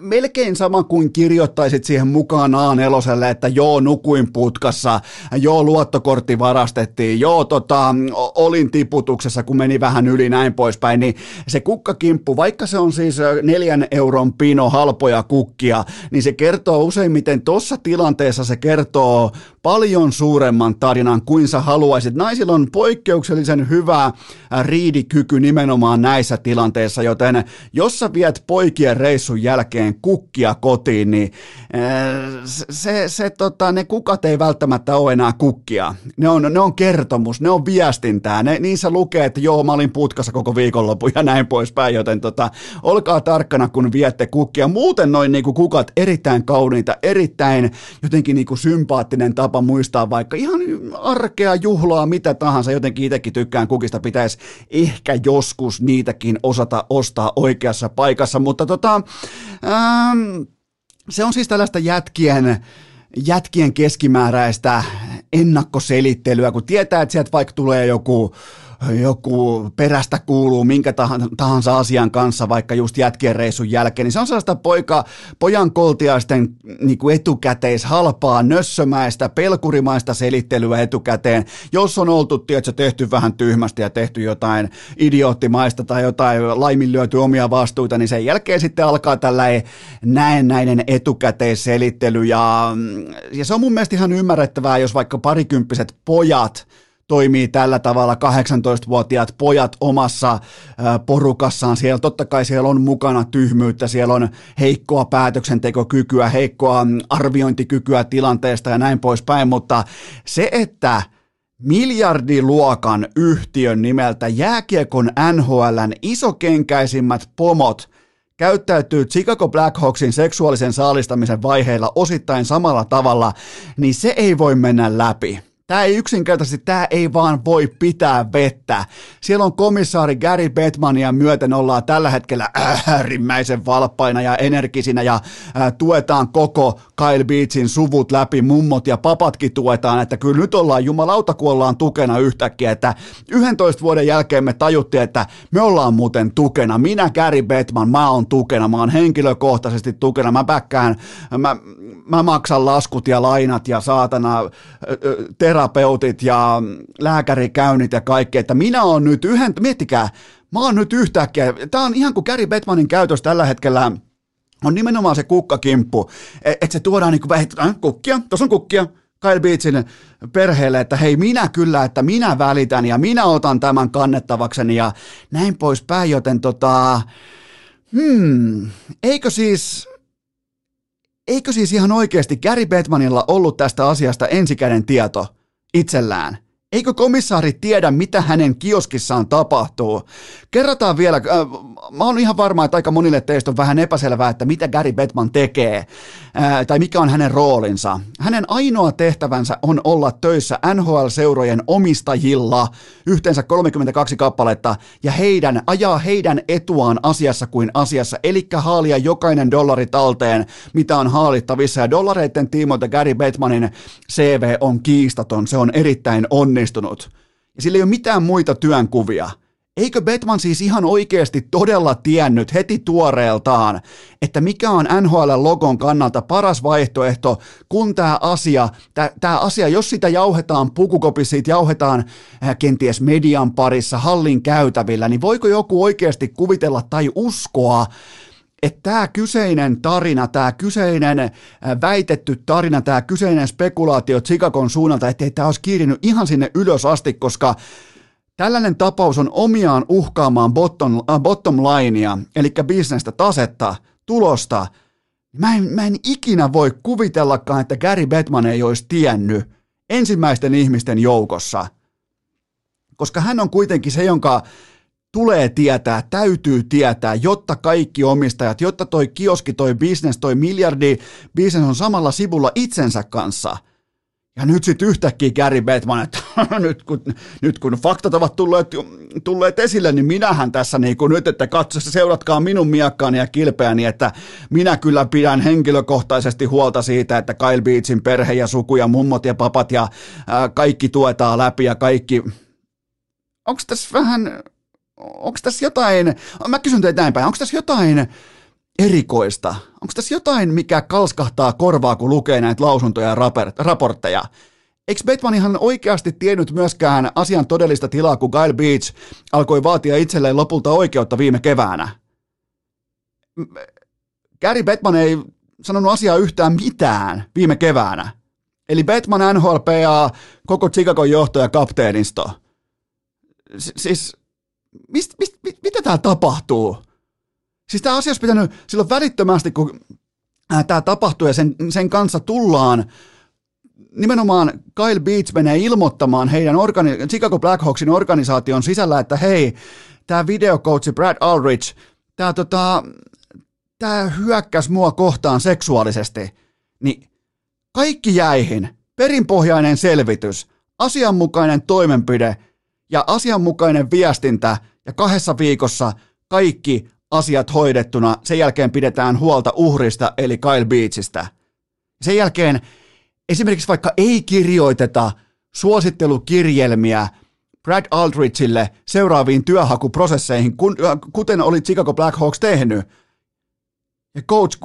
melkein sama kuin kirjoittaisit siihen mukaan A neljä, että joo, nukuin putkassa, joo, luottokortti varastettiin, joo, tota, olin tiputuksessa, kun meni vähän yli näin poispäin, niin se kukkakimppu, vaikka se on siis neljän euron pino halpoja kukkia, niin se kertoo useimmiten tuossa tilanteessa, se kertoo paljon suuremman tarinan kuin sä haluaisit. Naisilla on poikkeuksellisen hyvä riidikyky nimenomaan näissä tilanteissa, joten jos sä viet poikien reissun jälkeen kukkia kotiin, niin se, se, tota, ne kukat ei välttämättä ole enää kukkia. Ne on, ne on kertomus, ne on viestintää, ne, niissä lukee, että joo, mä olin putkassa koko viikonloppu ja näin poispäin, joten tota, olkaa tarkkana, kun viette kukkia. Muuten noin niin kuin kukat erittäin kauniita, erittäin jotenkin niin kuin sympaattinen tapa muistaa vaikka ihan arkea, juhlaa, mitä tahansa, jotenkin itsekin tykkään kukista, pitäisi ehkä joskus niitäkin osata ostaa oikeassa paikassa, mutta tota, ähm, se on siis tällaista jätkien, jätkien keskimääräistä ennakkoselittelyä, kun tietää, että sieltä vaikka tulee joku joku perästä kuuluu minkä tahansa asian kanssa, vaikka just jätkien reissun jälkeen, niin se on sellaista poika, pojan koltiaisten niin kuin etukäteis halpaa, nössömäistä, pelkurimaista selittelyä etukäteen. Jos on oltu, tiedätkö, tehty vähän tyhmästi ja tehty jotain idioottimaista tai jotain laiminlyöty omia vastuita, niin sen jälkeen sitten alkaa tällainen näennäinen etukäteisselittely. Ja, ja se on mun mielestä ihan ymmärrettävää, jos vaikka parikymppiset pojat toimii tällä tavalla, kahdeksantoistavuotiaat pojat omassa porukassaan. Siellä totta kai siellä on mukana tyhmyyttä, siellä on heikkoa päätöksentekokykyä, heikkoa arviointikykyä tilanteesta ja näin poispäin, mutta se, että miljardiluokan yhtiön nimeltä jääkiekon N H L:n isokenkäisimmät pomot käyttäytyy Chicago Blackhawksin seksuaalisen saalistamisen vaiheilla osittain samalla tavalla, niin se ei voi mennä läpi. Tämä ei yksinkertaisesti, tämä ei vaan voi pitää vettä. Siellä on komissaari Gary Bettmania myöten ollaan tällä hetkellä äärimmäisen valppaina ja energisinä ja äh, tuetaan koko Kyle Beachin suvut läpi, mummot ja papatkin tuetaan, että kyllä nyt ollaan jumalauta, kun ollaan tukena yhtäkkiä, että yksitoista vuoden jälkeen me tajuttiin, että me ollaan muuten tukena. Minä, Gary Bettman, mä oon tukena, mä oon henkilökohtaisesti tukena, mä päkkään, mä, mä maksan laskut ja lainat ja saatana äh, terapeutit ja lääkärikäynnit ja kaikki, että minä oon nyt yhden, miettikää, mä oon nyt yhtäkkiä, tää on ihan kuin Gary Bettmanin käytös tällä hetkellä on nimenomaan se kukkakimppu, että se tuodaan niin kuin, kukkia, tuossa on kukkia, Kyle Beachin perheelle, että hei minä kyllä, että minä välitän ja minä otan tämän kannettavakseni ja näin poispäin, joten tota, hmm, eikö siis, eikö siis ihan oikeasti Gary Bettmanilla ollut tästä asiasta ensikäden tieto itsellään? Eikö komissaari tiedä, mitä hänen kioskissaan tapahtuu? Kerrotaan vielä, äh, mä oon ihan varma, että aika monille teistä on vähän epäselvää, että mitä Gary Bettman tekee, äh, tai mikä on hänen roolinsa. Hänen ainoa tehtävänsä on olla töissä N H L-seurojen omistajilla, yhteensä kolmekymmentäkaksi kappaletta, ja heidän, ajaa heidän etuaan asiassa kuin asiassa, eli haalia jokainen dollari talteen, mitä on haalittavissa, ja dollareiden tiimoilta Gary Bettmanin C V on kiistaton, se on erittäin onnistunut. Ja sillä ei ole mitään muita työnkuvia. Eikö Bettman siis ihan oikeasti todella tiennyt heti tuoreeltaan, että mikä on N H L-logon kannalta paras vaihtoehto, kun tämä asia, tämä asia, jos sitä jauhetaan pukukopissa, siitä jauhetaan äh, kenties median parissa, hallin käytävillä, niin voiko joku oikeasti kuvitella tai uskoa, että tämä kyseinen tarina, tämä kyseinen väitetty tarina, tämä kyseinen spekulaatio Chicagon suunnalta, ettei tämä olisi kiirinyt ihan sinne ylös asti, koska tällainen tapaus on omiaan uhkaamaan bottom, äh, bottom linea, eli bisnestä, tasetta, tulosta. Mä en, mä en ikinä voi kuvitellakaan, että Gary Bettman ei olisi tiennyt ensimmäisten ihmisten joukossa, koska hän on kuitenkin se, jonka tulee tietää, täytyy tietää, jotta kaikki omistajat, jotta toi kioski, toi business, toi miljardi business on samalla sivulla itsensä kanssa. Ja nyt sitten yhtäkkiä Gary Bettman, että nyt, kun, nyt kun faktat ovat tulleet, tulleet esille, niin minähän tässä niin kuin nyt, että katsossa seuratkaa minun miakkaani ja kilpeäni, että minä kyllä pidän henkilökohtaisesti huolta siitä, että Kyle Beachin perhe ja suku ja mummot ja papat ja ää, kaikki tuetaan läpi ja kaikki. Onko tässä vähän... Onko tässä jotain, mä kysyn teitä näin päin, onko tässä jotain erikoista? Onko tässä jotain, mikä kalskahtaa korvaa, kun lukee näitä lausuntoja ja raportteja? Eikö Bettman ihan oikeasti tiennyt myöskään asian todellista tilaa, kun Kyle Beach alkoi vaatia itselleen lopulta oikeutta viime keväänä? Gary Bettman ei sanonut asiaa yhtään mitään viime keväänä. Eli Bettman, N H L P A, koko Chicagon johto ja kapteenisto. Siis... Mist, mist, mit, mitä tämä tapahtuu? Siis tämä asia olisi pitänyt silloin välittömästi, kun tämä tapahtuu ja sen, sen kanssa tullaan, nimenomaan Kyle Beach menee ilmoittamaan heidän organi- Chicago Blackhawksin organisaation sisällä, että hei, tämä videokoutsi Brad Aldrich, tämä tota, hyökkäsi mua kohtaan seksuaalisesti, niin kaikki jäihin, perinpohjainen selvitys, asianmukainen toimenpide, ja asianmukainen viestintä ja kahdessa viikossa kaikki asiat hoidettuna. Sen jälkeen pidetään huolta uhrista eli Kyle Beachistä. Sen jälkeen esimerkiksi vaikka ei kirjoiteta suosittelukirjelmiä Brad Aldrichille seuraaviin työhakuprosesseihin, kuten oli Chicago Blackhawks tehnyt. Ja Coach Q,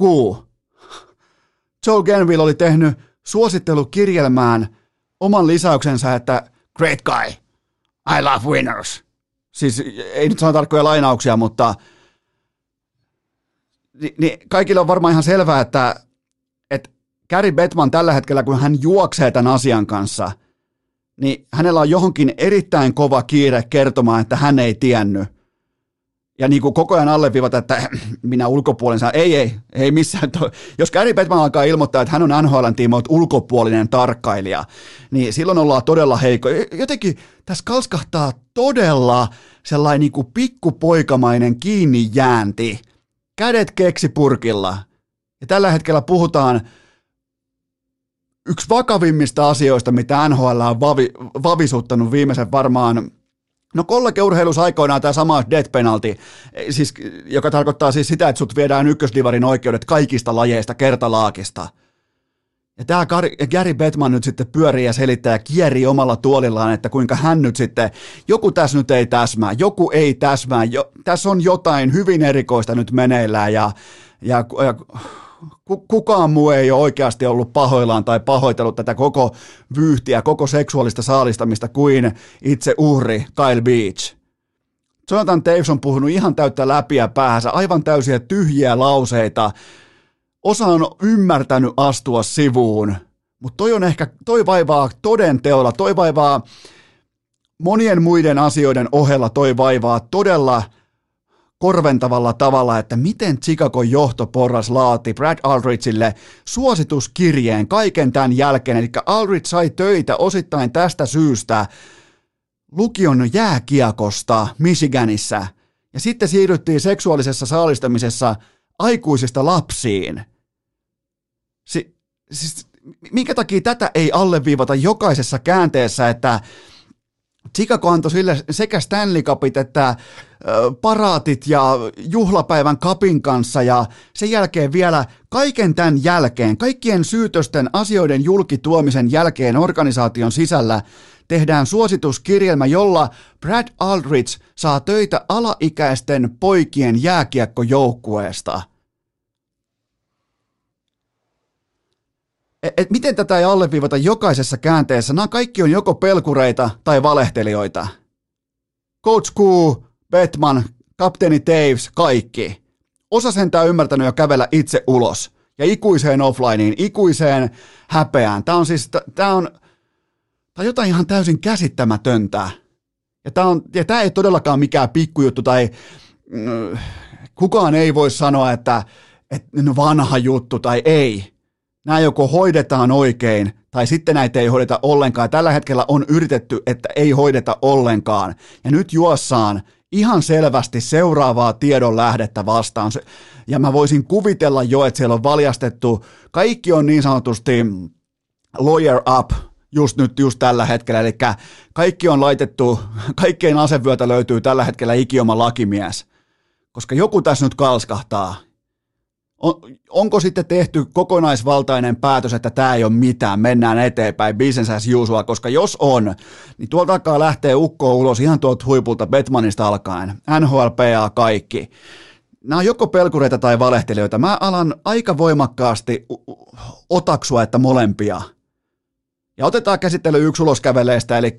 Joel Quenneville oli tehnyt suosittelukirjelmään oman lisäyksensä, että great guy. I love winners. Siis ei nyt sano tarkkoja lainauksia, mutta ni, ni, kaikille on varmaan ihan selvää, että et Gary Bettman tällä hetkellä, kun hän juoksee tämän asian kanssa, niin hänellä on johonkin erittäin kova kiire kertomaan, että hän ei tiennyt. Ja niin kuin koko ajan alleviivata, että minä ulkopuolensa, ei, ei, ei missään. To- Jos Gary Bettman alkaa ilmoittaa, että hän on N H L:n tiimoilta ulkopuolinen tarkkailija, niin silloin ollaan todella heikko. Jotenkin tässä kalskahtaa todella sellainen niin kuin pikkupoikamainen kiinni jäänti. Kädet keksipurkilla. Ja tällä hetkellä puhutaan yksi vakavimmista asioista, mitä N H L on vavi- vavisuttanut viimeisen varmaan... No kollegeurheilussa aikoinaan tämä sama death penalty, siis, joka tarkoittaa siis sitä, että sut viedään ykkösdivarin oikeudet kaikista lajeista kertalaakista. Ja tämä Gary Bettman nyt sitten pyörii ja selittää ja kierii omalla tuolillaan, että kuinka hän nyt sitten, joku tässä nyt ei täsmää, joku ei täsmää, jo, tässä on jotain hyvin erikoista nyt meneillään ja, ja, ja kukaan muu ei ole oikeasti ollut pahoillaan tai pahoitellut tätä koko vyyhtiä, koko seksuaalista saalistamista kuin itse uhri Kyle Beach. Jonathan Taves on puhunut ihan täyttä läpiä päähänsä, aivan täysiä tyhjiä lauseita. Osa on ymmärtänyt astua sivuun, Mutta toi on ehkä, toi vaivaa toden teolla, toi vaivaa monien muiden asioiden ohella, toi vaivaa todella korventavalla tavalla, että miten Chicagon johtoporras laati Brad Aldrichille suosituskirjeen kaiken tämän jälkeen. Eli Aldrich sai töitä osittain tästä syystä lukion jääkiekosta Michiganissa, ja sitten siirryttiin seksuaalisessa saalistamisessa aikuisista lapsiin. Si- siis, minkä takia tätä ei alleviivata jokaisessa käänteessä, että Chicago antoi sille sekä Stanley Cupit että paraatit ja juhlapäivän kapin kanssa, ja sen jälkeen vielä kaiken tämän jälkeen, kaikkien syytösten asioiden julkituomisen jälkeen organisaation sisällä tehdään suosituskirjelmä, jolla Brad Aldrich saa töitä alaikäisten poikien jääkiekkojoukkueesta. Et miten tätä ei alleviivata jokaisessa käänteessä? Nämä kaikki on joko pelkureita tai valehtelijoita. Coach Q, Bettman, kapteeni Taves, kaikki. Osa sentään ymmärtänyt jo kävellä itse ulos. Ja ikuiseen offlineen, ikuiseen häpeään. Tämä on siis, tämä on, tämä on jotain ihan täysin käsittämätöntä. Ja tämä, on, ja tämä ei todellakaan mikään pikkujuttu, tai mm, kukaan ei voi sanoa, että, että vanha juttu tai ei. Nämä joko hoidetaan oikein, tai sitten näitä ei hoideta ollenkaan. Tällä hetkellä on yritetty, että ei hoideta ollenkaan. Ja nyt juossaan ihan selvästi seuraavaa tiedon lähdettä vastaan. Ja mä voisin kuvitella jo, että siellä on valjastettu, kaikki on niin sanotusti lawyer up just nyt, just tällä hetkellä. Eli kaikki on laitettu, kaikkein asevyötä löytyy tällä hetkellä ikioma lakimies. Koska joku tässä nyt kalskahtaa. On, onko sitten tehty kokonaisvaltainen päätös, että tämä ei ole mitään, mennään eteenpäin, business as usual, koska jos on, niin tuolta alkaa lähtee ukkoa ulos ihan tuolta huipulta Bettmanista alkaen, N H L P A kaikki. Nämä on joko pelkureita tai valehtelijoita. Mä alan aika voimakkaasti otaksua, että molempia. Ja otetaan käsittely yksi uloskäveleistä, eli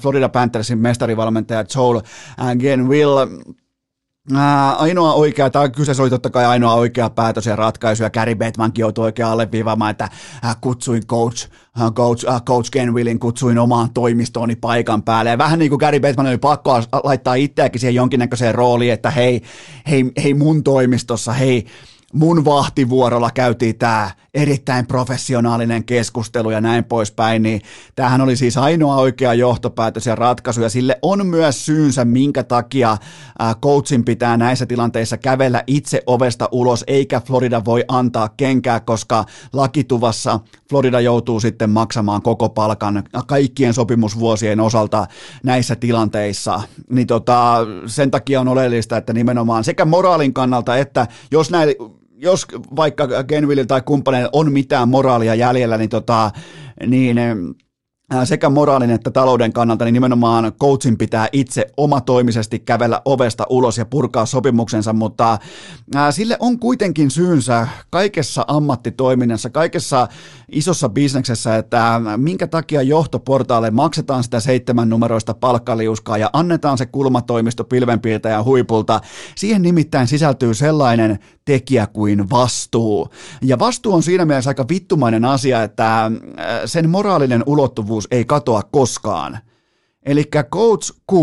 Florida Panthersin mestarivalmentaja Joel Quenneville. Ainoa oikea, tai kyseessä oli totta kai ainoa oikea päätös ja ratkaisu, ja Gary Bettmankin joutui oikein alleviivaamaan, että kutsuin coach, coach, coach Quennevillen kutsuin omaan toimistooni paikan päälle, ja vähän niin kuin Gary Bettman oli pakko laittaa itseäkin siihen jonkinnäköiseen rooliin, että hei, hei, hei mun toimistossa, hei mun vahtivuorolla käytiin tämä erittäin professionaalinen keskustelu ja näin poispäin, niin tämähän oli siis ainoa oikea johtopäätös ja ratkaisu, ja sille on myös syynsä, minkä takia coachin pitää näissä tilanteissa kävellä itse ovesta ulos, eikä Florida voi antaa kenkää, koska lakituvassa Florida joutuu sitten maksamaan koko palkan kaikkien sopimusvuosien osalta näissä tilanteissa. Niin tota, sen takia on oleellista, että nimenomaan sekä moraalin kannalta, että jos näin Jos vaikka Quenneville tai kumppaneilla on mitään moraalia jäljellä, niin, tota, niin sekä moraalin että talouden kannalta, niin nimenomaan coachin pitää itse omatoimisesti kävellä ovesta ulos ja purkaa sopimuksensa, mutta sille on kuitenkin syynsä kaikessa ammattitoiminnassa, kaikessa isossa bisneksessä, että minkä takia johtoportaalle maksetaan sitä seitsemän numeroista palkkaliuskaa ja annetaan se kulmatoimisto pilvenpiirtäjän huipulta. Siihen nimittäin sisältyy sellainen tekijä kuin vastuu. Ja vastuu on siinä mielessä aika vittumainen asia, että sen moraalinen ulottuvuus ei katoa koskaan. Eli Coach Q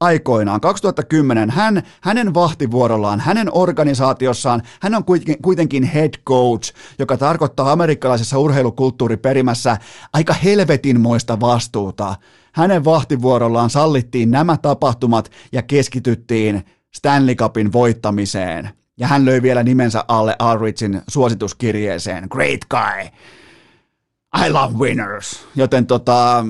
aikoinaan, kaksituhattakymmenen, hän, hänen vahtivuorollaan, hänen organisaatiossaan, hän on kuitenkin head coach, joka tarkoittaa amerikkalaisessa urheilukulttuuriperimässä aika helvetinmoista vastuuta. Hänen vahtivuorollaan sallittiin nämä tapahtumat ja keskityttiin Stanley Cupin voittamiseen. Ja hän löi vielä nimensä alle Aldrichin suosituskirjeeseen. Great guy. I love winners. Joten tota...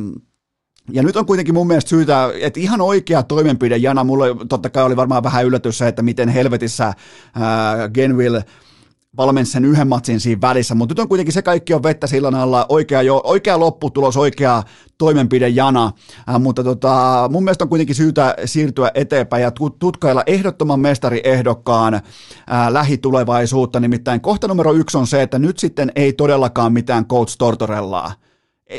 Ja nyt on kuitenkin mun mielestä syytä, että ihan oikea toimenpide, Jana, mulle totta kai oli varmaan vähän yllätys se, että miten helvetissä Quenneville valmensi sen yhden matsin siinä välissä, mutta nyt on kuitenkin se kaikki on vettä sillan alla, oikea, jo, oikea lopputulos, oikea toimenpide, Jana, äh, mutta tota, mun mielestä on kuitenkin syytä siirtyä eteenpäin ja tutkailla ehdottoman mestariehdokkaan äh, lähitulevaisuutta, nimittäin kohta numero yksi on se, että nyt sitten ei todellakaan mitään coach Tortorellaa.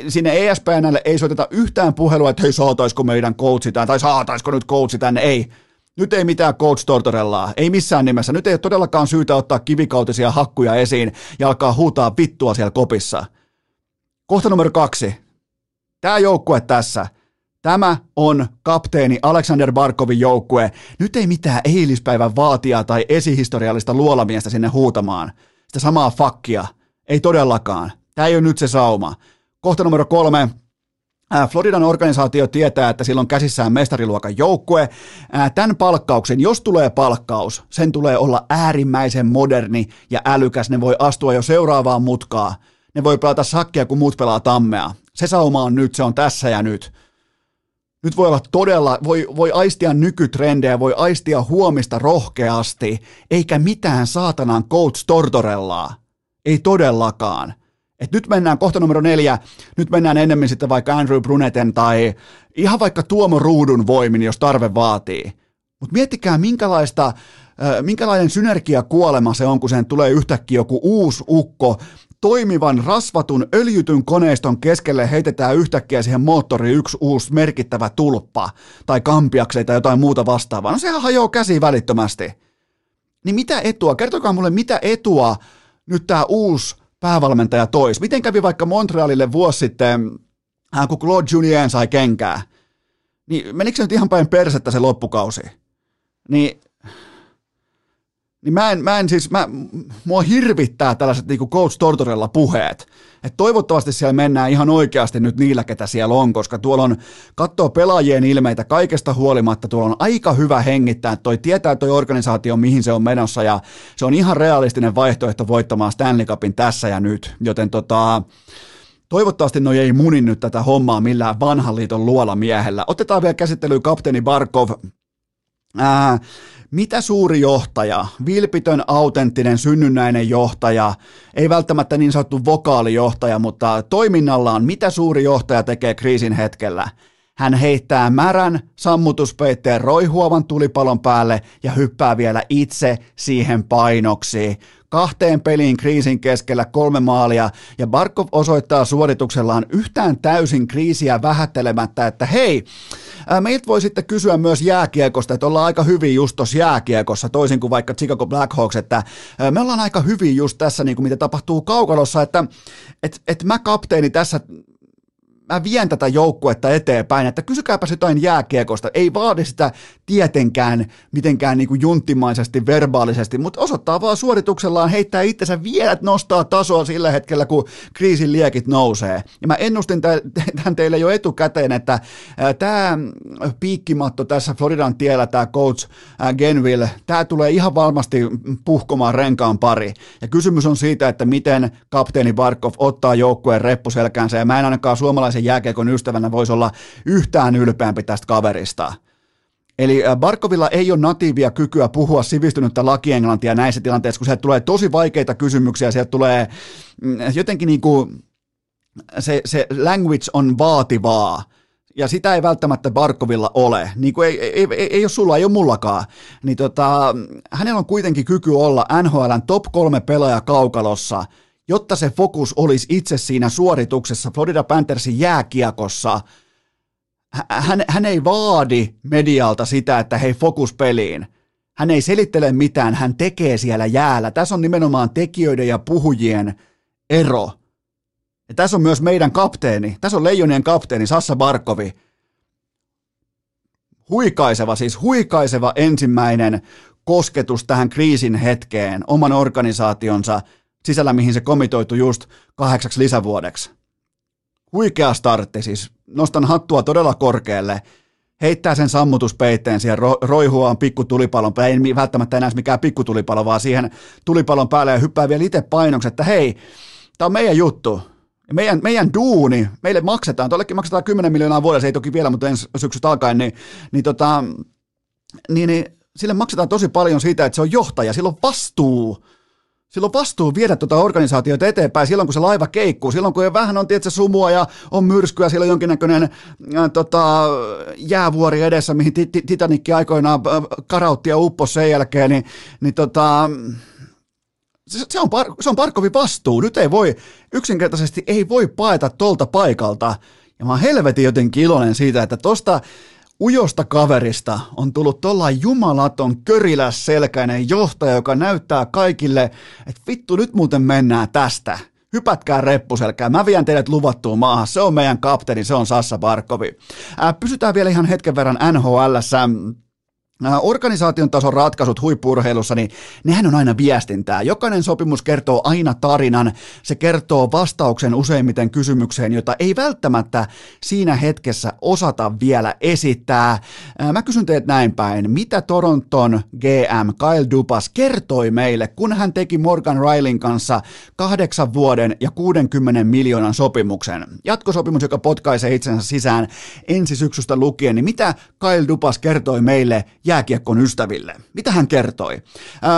Sinne E S P N:lle ei soiteta yhtään puhelua, että hei, saataisiko meidän coachi tänne, tai saataisiko nyt coachi tänne, ei. Nyt ei mitään coach Tortorellaa, ei missään nimessä. Nyt ei ole todellakaan syytä ottaa kivikautisia hakkuja esiin ja alkaa huutaa vittua siellä kopissa. Kohta numero kaksi. Tämä joukkue tässä. Tämä on kapteeni Alexander Barkovin joukkue. Nyt ei mitään eilispäivän vaatijaa tai esihistoriallista luolamiestä sinne huutamaan. Sitä samaa fakkia. Ei todellakaan. Tämä ei ole nyt se sauma. Kohta numero kolme. Floridan organisaatio tietää, että sillä on käsissään mestariluokan joukkue. Tämän palkkauksen, jos tulee palkkaus, sen tulee olla äärimmäisen moderni ja älykäs. Ne voi astua jo seuraavaan mutkaan. Ne voi pelata sakkia, kun muut pelaa tammea. Se sauma on nyt, se on tässä ja nyt. Nyt voi olla todella, voi, voi aistia nykytrendejä, voi aistia huomista rohkeasti, eikä mitään saatanan coach Tortorellaa. Ei todellakaan. Et nyt mennään kohta numero neljä, nyt mennään ennemmin sitten vaikka Andrew Bruneten tai ihan vaikka Tuomo Ruudun voimin, jos tarve vaatii. Mutta miettikää, minkälaista, minkälainen synergiakuolema se on, kun sen tulee yhtäkkiä joku uusi ukko, toimivan, rasvatun, öljytyn koneiston keskelle heitetään yhtäkkiä siihen moottoriin yksi uusi merkittävä tulppa tai kampiaksei tai jotain muuta vastaavaa. No sehän hajoaa käsiin välittömästi. Niin mitä etua, kertokaa mulle mitä etua nyt tämä uusi päävalmentaja toisi. Miten kävi vaikka Montrealille vuosi sitten, kun Claude Julien sai kenkää? Niin menikö se nyt ihan päin persettä se loppukausi? Niin... Niin mä en, mä en siis, mä, mua hirvittää tällaiset niin kuin coach Tortorella puheet. Et toivottavasti siellä mennään ihan oikeasti nyt niillä, ketä siellä on, koska tuolla on, katsoo pelaajien ilmeitä kaikesta huolimatta, tuolla on aika hyvä hengittää, toi tietää toi organisaatio, mihin se on menossa, ja se on ihan realistinen vaihtoehto voittamaan Stanley Cupin tässä ja nyt, joten tota... Toivottavasti noi ei munin nyt tätä hommaa millään vanhan liiton luola miehellä. Otetaan vielä käsittelyyn kapteeni Barkov. Ää, mitä suuri johtaja, vilpitön, autenttinen, synnynnäinen johtaja, ei välttämättä niin sanottu vokaalijohtaja, mutta toiminnallaan mitä suuri johtaja tekee kriisin hetkellä? Hän heittää märän sammutuspeitteen roihuavan tulipalon päälle ja hyppää vielä itse siihen painoksi. Kahteen peliin kriisin keskellä kolme maalia ja Barkov osoittaa suorituksellaan yhtään täysin kriisiä vähättelemättä, että hei, meiltä voi sitten kysyä myös jääkiekosta, että ollaan aika hyvin just tuossa jääkiekossa, toisin kuin vaikka Chicago Blackhawks, että me ollaan aika hyvin just tässä, niin kuin mitä tapahtuu kaukalossa, että et, et mä kapteeni tässä... Mä vien tätä joukkuetta eteenpäin, että kysykääpä jotain jääkiekosta. Ei vaadi sitä tietenkään mitenkään niin kuin junttimaisesti, verbaalisesti, mutta osoittaa vaan suorituksellaan, heittää itsensä vielä, nostaa tasoa sillä hetkellä, kun kriisin liekit nousee. Ja mä ennustin tämän teille jo etukäteen, että tämä piikkimatto tässä Floridan tiellä, tämä coach Quenneville, tämä tulee ihan varmasti puhkomaan renkaan pari. Ja kysymys on siitä, että miten kapteeni Barkov ottaa joukkueen reppuselkäänsä, ja mä en ainakaan suomalaisen jääkiekon ystävänä voisi olla yhtään ylpeämpi tästä kaverista. Eli Barkovilla ei ole natiivia kykyä puhua sivistynyttä lakienglantia näissä tilanteissa, kun sieltä tulee tosi vaikeita kysymyksiä, sieltä tulee jotenkin niin kuin se, se language on vaativaa, ja sitä ei välttämättä Barkovilla ole, niin kuin ei, ei, ei, ei ole sulla, ei ole mullakaan, niin tota, hänellä on kuitenkin kyky olla N H L:n top kolme pelaaja kaukalossa, jotta se fokus olisi itse siinä suorituksessa Florida Panthersin jääkiekossa. Hän, hän ei vaadi medialta sitä, että hei, fokus peliin. Hän ei selittele mitään, hän tekee siellä jäällä. Tässä on nimenomaan tekijöiden ja puhujien ero. Ja tässä on myös meidän kapteeni, tässä on Leijonien kapteeni Sassa Barkovi. Huikaiseva, siis huikaiseva ensimmäinen kosketus tähän kriisin hetkeen oman organisaationsa sisällä, mihin se komitoitu just kahdeksaksi lisävuodeksi. Huikea startti siis. Nostan hattua todella korkealle. Heittää sen sammutuspeitteen siihen ro- roihuaan pikkutulipalon päälle. Ei välttämättä enää mikään pikkutulipalo, vaan siihen tulipalon päälle ja hyppää vielä itse painoksi, että hei, tämä on meidän juttu. Meidän, meidän duuni, meille maksetaan. Tuollekin maksetaan kymmenen miljoonaa vuodessa, ei toki vielä, mutta ensi syksystä alkaen, niin, niin, tota, niin, niin sille maksetaan tosi paljon siitä, että se on johtaja. Sillä on vastuu. Silloin vastuu viedä tuota organisaatiota eteenpäin silloin, kun se laiva keikkuu, silloin kun vähän on tietysti sumua ja on myrskyä, siellä on jonkinnäköinen äh, tota, jäävuori edessä, mihin Titanic aikoinaan karautti ja upposi sen jälkeen, niin, niin tota, se, se on, on Barkovin vastuu. Nyt ei voi, yksinkertaisesti ei voi paeta tuolta paikalta. Ja mä oon helvetin jotenkin iloinen siitä, että tuosta ujosta kaverista on tullut tollain jumalaton körilässelkäinen johtaja, joka näyttää kaikille, että vittu, nyt muuten mennään tästä. hypätkää reppuselkää. Mä vien teidät luvattuun maahan. Se on meidän kapteeni, se on Sassa Barkovi. Pysytään vielä ihan hetken verran N H L:ssä. Organisaation tason ratkaisut huippu-urheilussa, niin nehän on aina viestintää. Jokainen sopimus kertoo aina tarinan. Se kertoo vastauksen useimmiten kysymykseen, jota ei välttämättä siinä hetkessä osata vielä esittää. Mä kysyn teet näin päin. Mitä Toronton G M Kyle Dubas kertoi meille, kun hän teki Morgan Rileyn kanssa kahdeksan vuoden ja kuudenkymmenen miljoonan sopimuksen? Jatkosopimus, joka potkaisee itsensä sisään ensi syksystä lukien, niin mitä Kyle Dubas kertoi meille jääkiekon ystäville? Mitä hän kertoi?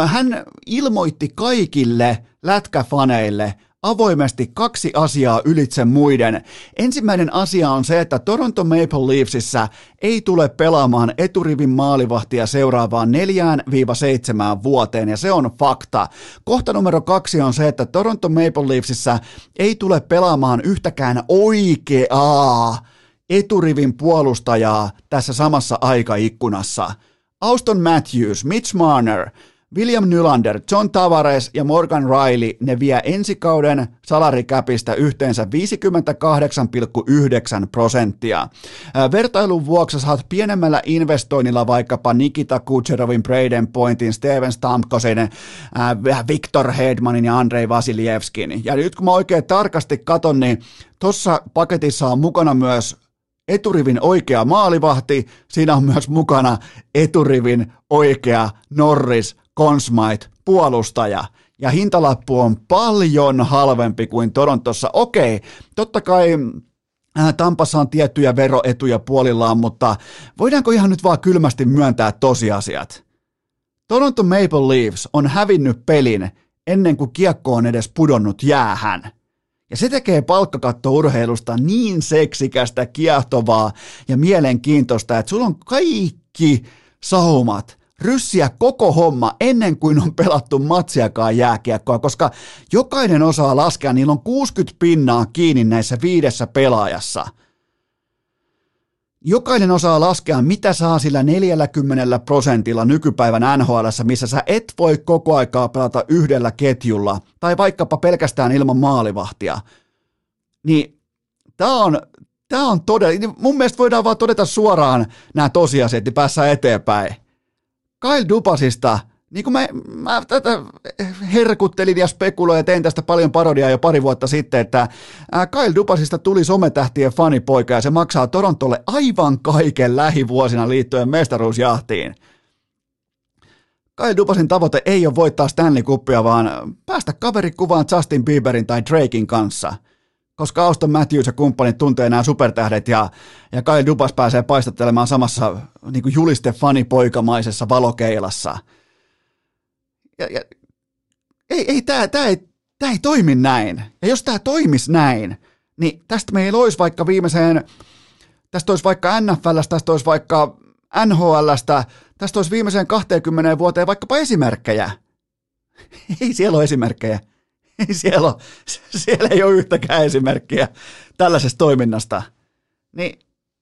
Hän ilmoitti kaikille lätkäfaneille avoimesti kaksi asiaa ylitse muiden. Ensimmäinen asia on se, että Toronto Maple Leafsissä ei tule pelaamaan eturivin maalivahtia seuraavaan neljästä seitsemään vuoteen, ja se on fakta. Kohta numero kaksi on se, että Toronto Maple Leafsissä ei tule pelaamaan yhtäkään oikeaa eturivin puolustajaa tässä samassa aikaikkunassa. Austin Matthews, Mitch Marner, William Nylander, John Tavares ja Morgan Riley, ne vie ensi kauden salarikäpistä yhteensä viisikymmentäkahdeksan pilkku yhdeksän prosenttia. Vertailun vuoksi saat pienemmällä investoinnilla vaikkapa Nikita Kucherovin, Braden Pointin, Steven Stamkosin, Viktor Hedmanin ja Andrei Vasiljevskin. Ja nyt kun mä oikein tarkasti katon, niin tuossa paketissa on mukana myös eturivin oikea maalivahti, siinä on myös mukana eturivin oikea Norris Consmite puolustaja. Ja hintalappu on paljon halvempi kuin Torontossa. Okei, totta kai Tampassa on tiettyjä veroetuja puolillaan, mutta voidaanko ihan nyt vaan kylmästi myöntää tosiasiat? Toronto Maple Leafs on hävinnyt pelin ennen kuin kiekko on edes pudonnut jäähän. Ja se tekee palkkakattourheilusta niin seksikästä, kiehtovaa ja mielenkiintoista, että sulla on kaikki saumat ryssiä koko homma ennen kuin on pelattu matsiakaan jääkiekkoa, koska jokainen osaa laskea, niillä on kuusikymmentä pinnaa kiinni näissä viidessä pelaajassa. Jokainen osaa laskea, mitä saa sillä neljälläkymmenellä prosentilla nykypäivän N H L:ssä, missä sä et voi koko aikaa pelata yhdellä ketjulla tai vaikkapa pelkästään ilman maalivahtia. Niin tää on, tää on todella, mun mielestä voidaan vaan todeta suoraan nämä tosiasiat, niin päässään eteenpäin. Kyle Dubasista, niin kuin mä, mä tätä herkuttelin ja spekuloin ja tein tästä paljon parodiaa jo pari vuotta sitten, että Kyle Dubasista tuli sometähtien fanipoika ja se maksaa Torontolle aivan kaiken lähivuosina liittyen mestaruusjahtiin. Kyle Dubasin tavoite ei ole voittaa Stanley Cupia, vaan päästä kaverikuvaan Justin Bieberin tai Drakein kanssa, koska Auston Matthews ja kumppanit tuntee nämä supertähdet ja, ja Kyle Dubas pääsee paistattelemaan samassa niin kuin juliste fanipoikamaisessa valokeilassa. Ja, ja, ei, ei tämä tää ei, tää ei toimi näin. Ja jos tämä toimisi näin, niin tästä meillä olisi vaikka viimeiseen, tästä olisi vaikka N F L:stä, tästä olisi vaikka N H L:stä, tästä olisi viimeiseen kahteenkymmeneen vuoteen vaikkapa esimerkkejä. Ei siellä ole esimerkkejä. Ei siellä ole, siellä ei ole yhtäkään esimerkkiä tällaisesta toiminnasta. Niin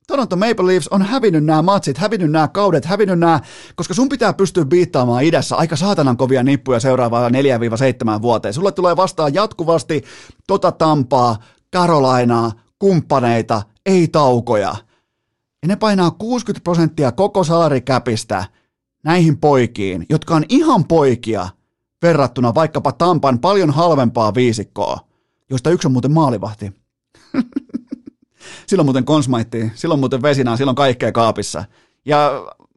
Toronto Maple Leafs on hävinnyt nämä matsit, hävinnyt nämä kaudet, hävinnyt nämä, koska sun pitää pystyä biittaamaan idässä aika saatanan kovia nippuja seuraavaan neljästä seitsemään vuoteen. Sulle tulee vastaan jatkuvasti tota Tampaa, Carolinaa, kumppaneita, ei taukoja. Ja ne painaa kuusikymmentä prosenttia koko salarikäpistä näihin poikiin, jotka on ihan poikia verrattuna vaikkapa Tampan paljon halvempaa viisikkoa, josta yksi on muuten maalivahti. Silloin muuten Consmaittia, silloin muuten Vesinaa, silloin kaikkea kaapissa. Ja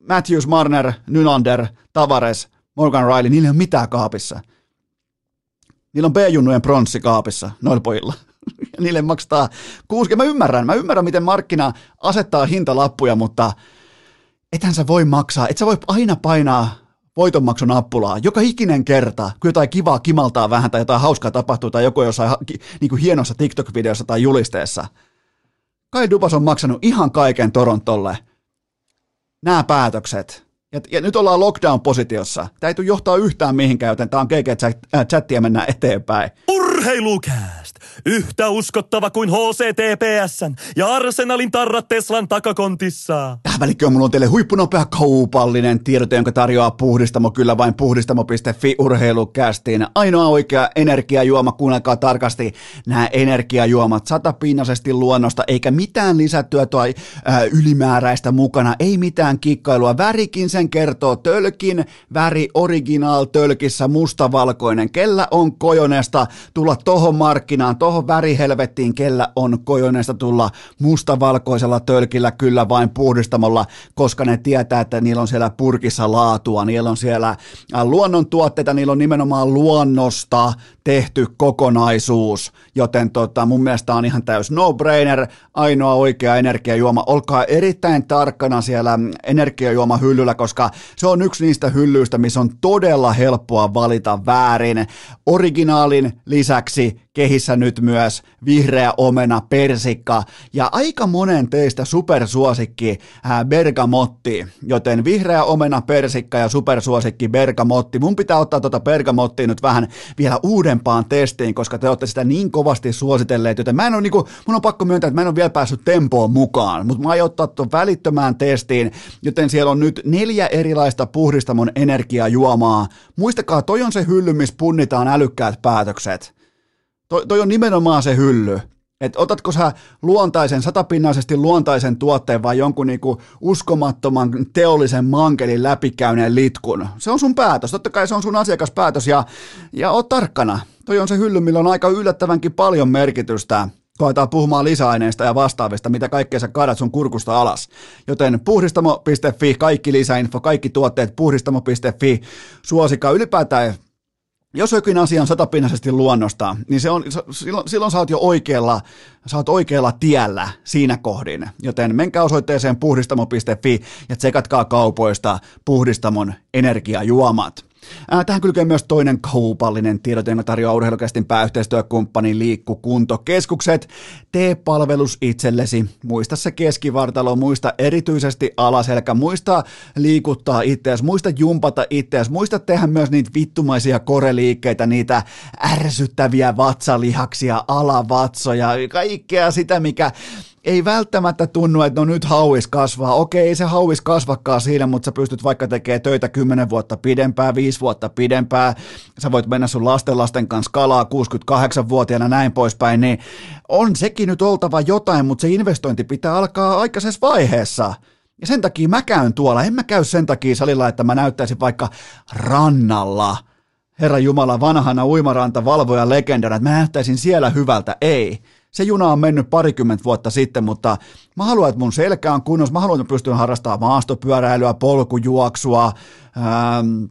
Matthews, Marner, Nylander, Tavares, Morgan Riley, niillä ei ole mitään kaapissa. Niillä on B-junnujen pronssi kaapissa, noilla pojilla. Ja niille maksaa kuusikymmentä. Mä ymmärrän, mä ymmärrän, miten markkina asettaa hintalappuja, mutta ethän sä voi maksaa, et sä voi aina painaa voitonmaksun nappulaa joka ikinen kerta, kun jotain kivaa kimaltaa vähän tai jotain hauskaa tapahtuu tai joku jossain niin kuin hienossa TikTok-videossa tai julisteessa. Kyle Dubas on maksanut ihan kaiken Torontolle nämä päätökset. Ja, ja nyt ollaan lockdown-positiossa. Tämä ei tule johtaa yhtään mihinkään, joten tämä on G G-chattia mennä eteenpäin. Urheilukääst! Yhtä uskottava kuin H C T P S:n ja Arsenalin tarrat Teslan takakontissa. Tähän välikköön mulla on teille huippunopea kaupallinen tiedote, jonka tarjoaa Puhdistamo, kyllä vain puhdistamo piste fi urheilukästiin. Ainoa oikea energiajuoma, kuunnelkaa tarkasti nämä energiajuomat satapinnaisesti luonnosta, eikä mitään lisättyä tai äh, ylimääräistä mukana, ei mitään kikkailua. Värikin sen kertoo tölkin, väri original tölkissä mustavalkoinen. Kellä on kojonesta tulla tohon markkinaan, tohon värihelvettiin, kellä on kojonesta tulla mustavalkoisella tölkillä, kyllä vain Puhdistamolla, koska ne tietää, että niillä on siellä purkissa laatua, niillä on siellä luonnontuotteita, niillä on nimenomaan luonnosta tehty kokonaisuus, joten tota, mun mielestä on ihan täys no-brainer, ainoa oikea energiajuoma. Olkaa erittäin tarkkana siellä energiajuomahyllyllä, koska se on yksi niistä hyllyistä, missä on todella helppoa valita väärin. Originaalin lisäksi kehissä nyt myös vihreä omena, persikka ja aika monen teistä supersuosikki ää, bergamotti, joten vihreä omena, persikka ja supersuosikki bergamotti. Mun pitää ottaa tuota bergamottia nyt vähän vielä uudempaan testiin, koska te olette sitä niin kovasti suositelleet, joten mä en ole niinku, mun on pakko myöntää, että mä en ole vielä päässyt tempoon mukaan, mutta mä aion ottaa tuon välittömään testiin, joten siellä on nyt neljä erilaista Puhdistamon energiajuomaa. Muistakaa, toi on se hylly, missä punnitaan älykkäät päätökset. Toi, toi on nimenomaan se hylly, että otatko sä luontaisen, satapinnaisesti luontaisen tuotteen vai jonkun niinku uskomattoman teollisen mankelin läpikäyneen litkun. Se on sun päätös, totta kai se on sun asiakaspäätös ja, ja oot tarkkana. Toi on se hylly, millä on aika yllättävänkin paljon merkitystä. Koetaan puhumaan lisäaineista ja vastaavista, mitä kaikkea sä kadat sun kurkusta alas. Joten puhdistamo piste fi, kaikki lisäinfo, kaikki tuotteet puhdistamo piste fi, suosikaa ylipäätään. Jos jokin asia on satapinnaisesti luonnosta, niin se on, silloin, silloin sä oot jo oikealla, sä oot oikealla tiellä siinä kohdin. Joten menkää osoitteeseen puhdistamo piste fi ja tsekatkaa kaupoista Puhdistamon energiajuomat. Tähän kylkee myös toinen kaupallinen tiedot, jonka tarjoaa Urheilukästin pääyhteistyökumppani Liikkukuntokeskukset. Tee palvelus itsellesi. Muista se keskivartalo, muista erityisesti alaselkä, muista liikuttaa itseäsi, muista jumpata itseäsi, muista tehdä myös niitä vittumaisia koreliikkeitä, niitä ärsyttäviä vatsalihaksia, alavatsoja, kaikkea sitä, mikä ei välttämättä tunnu, että no nyt hauis kasvaa. Okei, ei se hauis kasvakaan siinä, mutta sä pystyt vaikka tekemään töitä kymmenen vuotta pidempään, viisi vuotta pidempään. Sä voit mennä sun lasten lasten kanssa kalaa kuusikymmentäkahdeksanvuotiaana näin poispäin, niin on sekin nyt oltava jotain, mutta se investointi pitää alkaa aikaisessa vaiheessa. Ja sen takia mä käyn tuolla, en mä käy sen takia salilla, että mä näyttäisin vaikka rannalla. Herra Jumala, vanhana uimaranta valvoja legendana, että mä näyttäisin siellä hyvältä, ei. Se juna on mennyt parikymmentä vuotta sitten, mutta mä haluan, että mun selkä on kunnossa. Mä haluan, että pystyn harrastamaan maastopyöräilyä, polkujuoksua, ähm,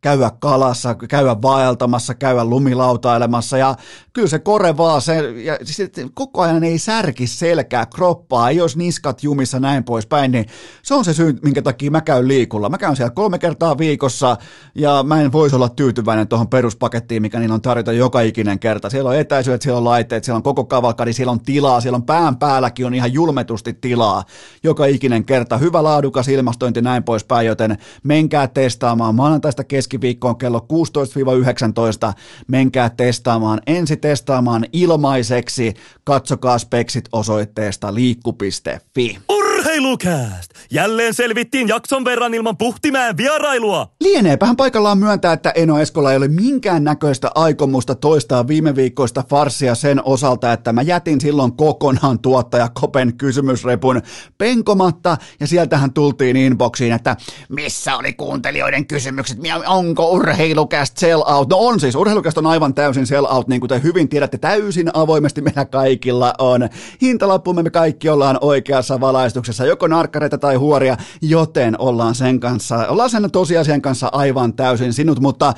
käydä kalassa, käydä vaeltamassa, käydä lumilautailemassa. Ja kyllä se kore vaan, se, ja siis koko ajan ei särki selkää, kroppaa, ei olisi niskat jumissa näin poispäin. Niin se on se syy, minkä takia mä käyn liikulla. Mä käyn siellä kolme kertaa viikossa ja mä en voisi olla tyytyväinen tuohon peruspakettiin, mikä niillä on tarjota joka ikinen kerta. Siellä on etäisyydet, siellä on laitteet, siellä on koko kavalkadi, siellä on tilaa, siellä on pään päälläkin on ihan julmetusti tilaa joka ikinen kerta. Hyvä laadukas ilmastointi näin poispäin, joten menkää testaamaan. Maanantaista keskiviikkoon kello kuusitoista yhdeksäntoista menkää testaamaan ensi testaamaan ilmaiseksi. Katsokaa speksit osoitteesta liikku piste fi. Urheilukääst! Jälleen selvittiin jakson verran ilman Puhtimään vierailua. Lieneepähän paikallaan myöntää, että Eno Eskola ei ole minkään näköistä aikomusta toistaa viime viikkoista farssia sen osalta, että mä jätin silloin kokonaan tuottaja Kopen kysymysrepun penkomatta ja sieltähän tultiin inboxiin, että missä oli kuuntelijoiden kysymykset, onko Urheilukääst sell out? No on siis, Urheilukääst on aivan täysin sell out, niin kuin te hyvin tiedätte, täysin avoimesti meillä kaikilla on. Hintalappumme me kaikki ollaan oikeassa valaistuksessa. Joko narkkareita tai huoria, joten ollaan sen kanssa, ollaan sen tosiasian kanssa aivan täysin sinut, mutta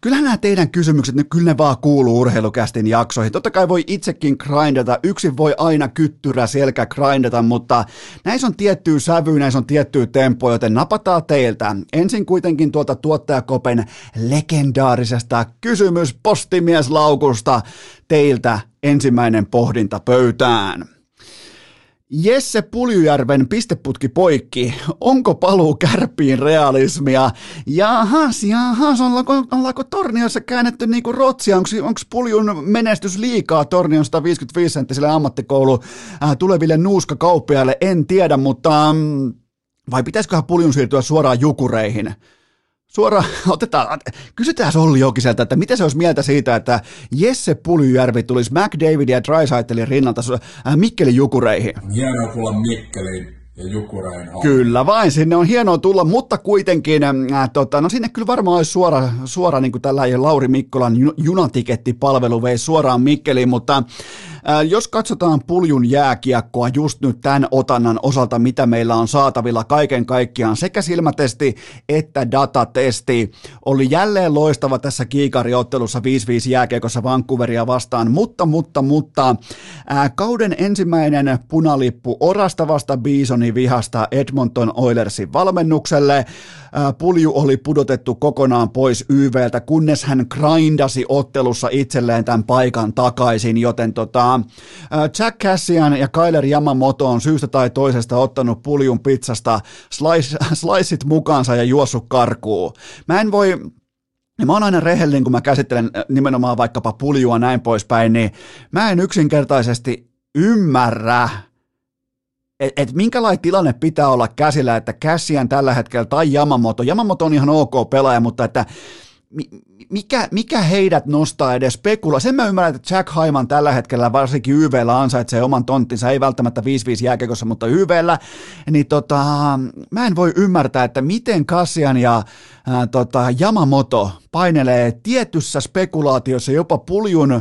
kyllähän nämä teidän kysymykset, ne kyllä ne vaan kuuluu Urheilukästin jaksoihin. Totta kai voi itsekin grindata, yksin voi aina kyttyrä selkä grindata, mutta näissä on tiettyä sävyä, näissä on tiettyä tempoa, joten napataan teiltä. Ensin kuitenkin tuolta tuottajakopen legendaarisesta kysymyspostimieslaukusta teiltä ensimmäinen pohdinta pöytään. Jesse Puljujärven pisteputki poikki. Onko paluu Kärppiin realismia? Jahas, jahas, ollaanko, ollaanko Torniossa käännetty niin kuin rotsia? Onko, onko Puljun menestys liikaa Torniosta viisikymmentäviisi senttiselle ammattikoulu äh, tuleville nuuskakauppiaille? En tiedä, mutta ähm, vai pitäisiköhän Puljun siirtyä suoraan Jukureihin? Suoraan otetaan, kysytään Olli Jokiselta, että mitä se olisi mieltä siitä, että Jesse Puljujärvi tulisi McDavid ja Draisaitlin rinnalta Mikkelin Jukureihin. Hienoa tulla Mikkeliin ja Jukureihin. Kyllä vain, sinne on hienoa tulla, mutta kuitenkin, äh, tota, no sinne kyllä varmaan olisi suora, suora niin kuin tällainen Lauri Mikkolan junatikettipalvelu vei suoraan Mikkeliin, mutta jos katsotaan Puljun jääkiekkoa just nyt tämän otannan osalta, mitä meillä on saatavilla kaiken kaikkiaan, sekä silmätesti että datatesti oli jälleen loistava tässä kiikariottelussa viisi viisi jääkiekossa Vancouveria vastaan, mutta, mutta, mutta ää, kauden ensimmäinen punalippu orastavasta Bisonin vihasta Edmonton Oilersin valmennukselle. Ää, Pulju oli pudotettu kokonaan pois Y V:ltä, kunnes hän grindasi ottelussa itselleen tämän paikan takaisin, joten tota Zack Kassian ja Kyler Yamamoto on syystä tai toisesta ottanut Puljun pizzasta slice, sliceit mukaansa ja juossut karkuun. Mä en voi... Mä oon aina rehellinen, kun mä käsittelen nimenomaan vaikkapa Puljua näin poispäin, niin mä en yksinkertaisesti ymmärrä, että et minkälainen tilanne pitää olla käsillä, että Kassian tällä hetkellä tai Yamamoto. Yamamoto on ihan ok pelaaja, mutta että... Mikä, mikä heidät nostaa edes spekula? Sen mä ymmärrän, että Jack Haiman tällä hetkellä varsinkin Y V:llä ansaitsee oman tonttinsa, ei välttämättä viisi viisi jääkiekossa, mutta Y V:llä, niin tota, mä en voi ymmärtää, että miten Kassian ja ää, tota, Yamamoto painelee tietyssä spekulaatiossa jopa Puljun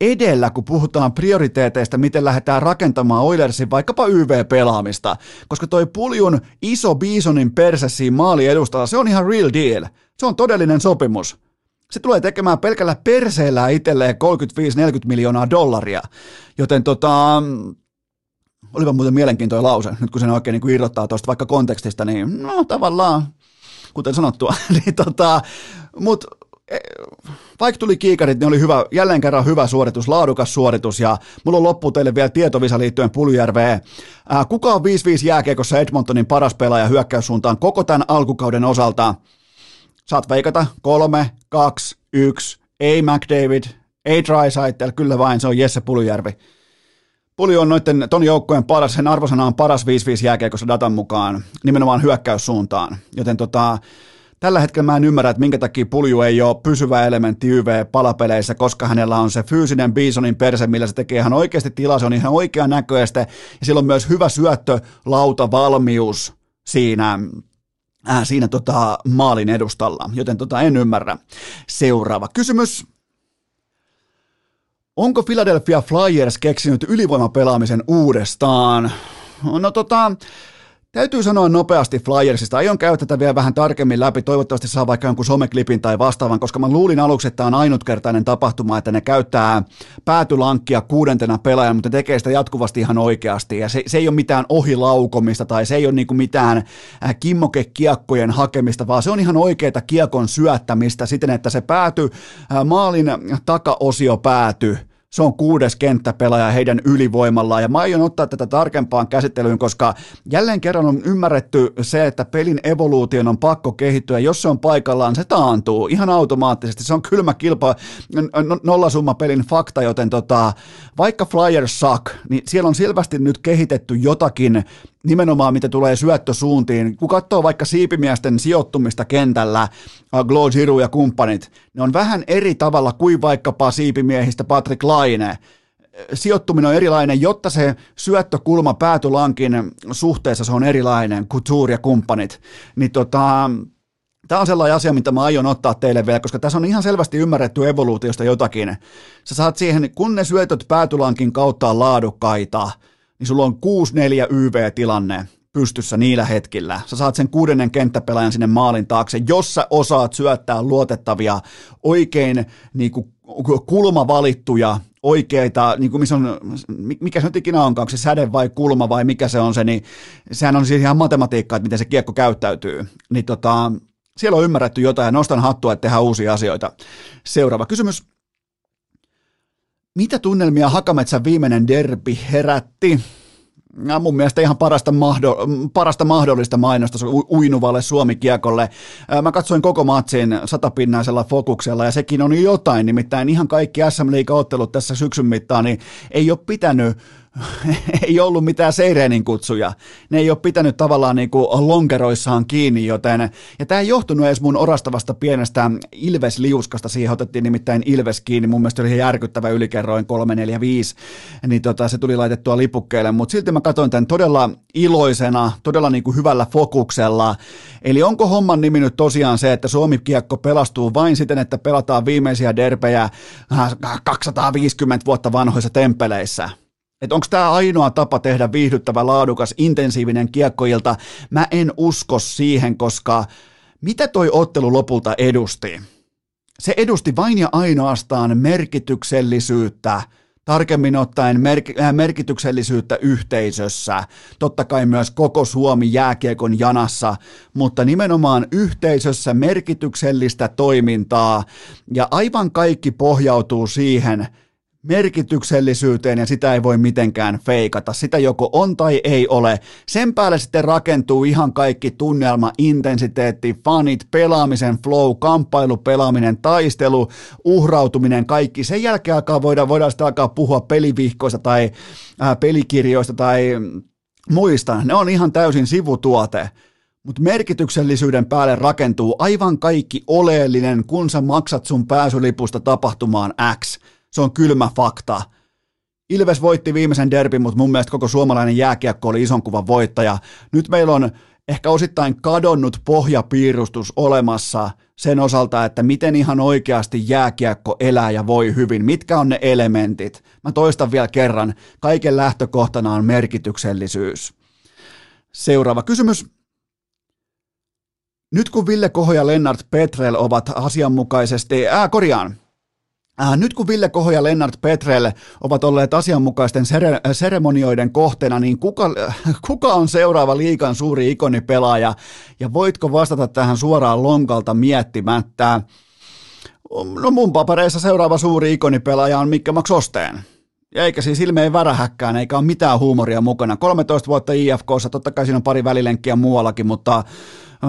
edellä, kun puhutaan prioriteeteista, miten lähdetään rakentamaan Oilersin vaikkapa Y V-pelaamista, koska toi Puljun iso Bisonin perse siinä maali edustalla, se on ihan real deal, se on todellinen sopimus. Se tulee tekemään pelkällä perseellä itselleen kolmekymmentäviisi neljäkymmentä miljoonaa dollaria, joten tota, olipa muuten mielenkiintoinen lause, nyt kun sen oikein niin kuin irrottaa tuosta vaikka kontekstista, niin no tavallaan, kuten sanottua, niin tota, mut vaikka tuli kiikarit, niin oli hyvä, jälleen kerran hyvä suoritus, laadukas suoritus, ja mulla on loppuun teille vielä tietovisa liittyen Puljujärveen. Kuka on viisi viisi jääkiekossa Edmontonin paras pelaaja hyökkäyssuuntaan koko tämän alkukauden osalta? Saat veikata kolme, kaksi, yksi, ei McDavid, ei Draisaitl, kyllä vain, se on Jesse Puljujärvi. Pulju on noitten ton joukkojen paras, sen arvosana on paras viisi viisi jääkiekossa datan mukaan, nimenomaan hyökkäyssuuntaan. Joten tota, tällä hetkellä mä en ymmärrä, että minkä takia Pulju ei ole pysyvä elementti Y V-palapeleissä, koska hänellä on se fyysinen Bisonin perse, millä se tekee ihan oikeasti tilaa, se on ihan oikea näköistä, ja sillä on myös hyvä syöttölautavalmius siinä Äh, siinä tota, maalin edustalla, joten tota, en ymmärrä. Seuraava kysymys. Onko Philadelphia Flyers keksinyt ylivoimapelaamisen uudestaan? No tota, täytyy sanoa nopeasti Flyersista. Aion käydä tätä vielä vähän tarkemmin läpi. Toivottavasti saa vaikka jonkun someklipin tai vastaavan, koska mä luulin aluksi, että tämä on ainutkertainen tapahtuma, että ne käyttää päätylankkia kuudentena pelaajan, mutta tekee sitä jatkuvasti ihan oikeasti. Ja se, se ei ole mitään ohilaukomista tai se ei ole niinku mitään kimmokekiekkojen hakemista, vaan se on ihan oikeaa kiekon syöttämistä siten, että se pääty, maalin takaosio pääty. Se on kuudes kenttäpelaaja heidän ylivoimallaan, ja mä aion ottaa tätä tarkempaan käsittelyyn, koska jälleen kerran on ymmärretty se, että pelin evoluution on pakko kehittyä. Jos se on paikallaan, se taantuu ihan automaattisesti. Se on kylmä kilpa, nollasumma pelin fakta, joten tota, vaikka Flyers suck, niin siellä on selvästi nyt kehitetty jotakin, nimenomaan mitä tulee syöttösuuntiin. Kun katsoo vaikka siipimiesten sijoittumista kentällä, Glo Giroux ja kumppanit, ne on vähän eri tavalla kuin vaikkapa siipimiehistä Patrick Laine. Sijoittuminen on erilainen, jotta se syöttökulma päätylankin suhteessa se on erilainen, Couture ja kumppanit. Niin tota, tämä on sellainen asia, mitä mä aion ottaa teille vielä, koska tässä on ihan selvästi ymmärretty evoluutiosta jotakin. Sä saat siihen, kun ne syötöt päätylankin kautta on laadukkaita, niin sulla on kuusi neljä Y V-tilanne pystyssä niillä hetkillä. Sä saat sen kuudennen kenttäpelaajan sinne maalin taakse, jos sä osaat syöttää luotettavia, oikein niin kuin kulmavalittuja, oikeita, niin kuin missä on, mikä se nyt ikinä onkaan, onko se säde vai kulma vai mikä se on se, niin sehän on siis ihan matematiikkaa, että miten se kiekko käyttäytyy. Niin tota, siellä on ymmärretty jotain, ja nostan hattua, että tehdään uusia asioita. Seuraava kysymys. Mitä tunnelmia Hakametsän viimeinen derbi herätti? No, mun mielestä ihan parasta, mahdo, parasta mahdollista mainosta uinuvalle Suomi-kiekolle. Mä katsoin koko matsin satapinnaisella fokuksella, ja sekin on jotain, nimittäin ihan kaikki S M-liiga-ottelut tässä syksyn mittaan, niin ei ole pitänyt, ei ollut mitään seireenin kutsuja. Ne ei ole pitänyt tavallaan niin kuin lonkeroissaan kiinni, joten, ja tämä ei johtunut edes mun orastavasta pienestä Ilves-liuskasta, siihen otettiin nimittäin Ilves kiinni, mun mielestä oli järkyttävä ylikerroin kolme neljä viisi, niin tota, se tuli laitettua lipukkeille, mutta silti mä katsoin tämän todella iloisena, todella niin kuin hyvällä fokuksella, eli onko homman nimi nyt tosiaan se, että Suomi-kiekko pelastuu vain siten, että pelataan viimeisiä derpejä kaksisataaviisikymmentä vuotta vanhoissa tempeleissä? Että onko tämä ainoa tapa tehdä viihdyttävä, laadukas, intensiivinen kiekkoilta? Mä en usko siihen, koska mitä toi ottelu lopulta edusti? Se edusti vain ja ainoastaan merkityksellisyyttä, tarkemmin ottaen merk- merkityksellisyyttä yhteisössä, totta kai myös koko Suomi jääkiekon janassa, mutta nimenomaan yhteisössä merkityksellistä toimintaa, ja aivan kaikki pohjautuu siihen merkityksellisyyteen, ja sitä ei voi mitenkään feikata. Sitä joko on tai ei ole. Sen päälle sitten rakentuu ihan kaikki tunnelma, intensiteetti, fanit, pelaamisen flow, kamppailu, pelaaminen, taistelu, uhrautuminen, kaikki. Sen jälkeen alkaa voidaan, voidaan sitten alkaa puhua pelivihkoista tai äh, pelikirjoista tai muista. Ne on ihan täysin sivutuote. Mutta merkityksellisyyden päälle rakentuu aivan kaikki oleellinen, kun sä maksat sun pääsylipusta tapahtumaan X. Se on kylmä fakta. Ilves voitti viimeisen derbin, mutta mun mielestä koko suomalainen jääkiekko oli ison kuvan voittaja. Nyt meillä on ehkä osittain kadonnut pohjapiirustus olemassa sen osalta, että miten ihan oikeasti jääkiekko elää ja voi hyvin. Mitkä on ne elementit? Mä toistan vielä kerran. Kaiken lähtökohtana on merkityksellisyys. Seuraava kysymys. Nyt kun Ville Koho ja Lennart Petrell ovat asianmukaisesti... Ää, korjaan. Nyt kun Ville Koho ja Lennart Petrell ovat olleet asianmukaisten sere- seremonioiden kohteena, niin kuka, kuka on seuraava liigan suuri ikonipelaaja? Ja voitko vastata tähän suoraan lonkalta miettimättä? No mun papereissa seuraava suuri ikonipelaaja on Mikko Makosteen. Ja eikä siis ilme ei värähäkkään, eikä ole mitään huumoria mukana. kolmetoista vuotta I F K:ssa, totta kai siinä on pari välilenkkiä muuallakin, mutta...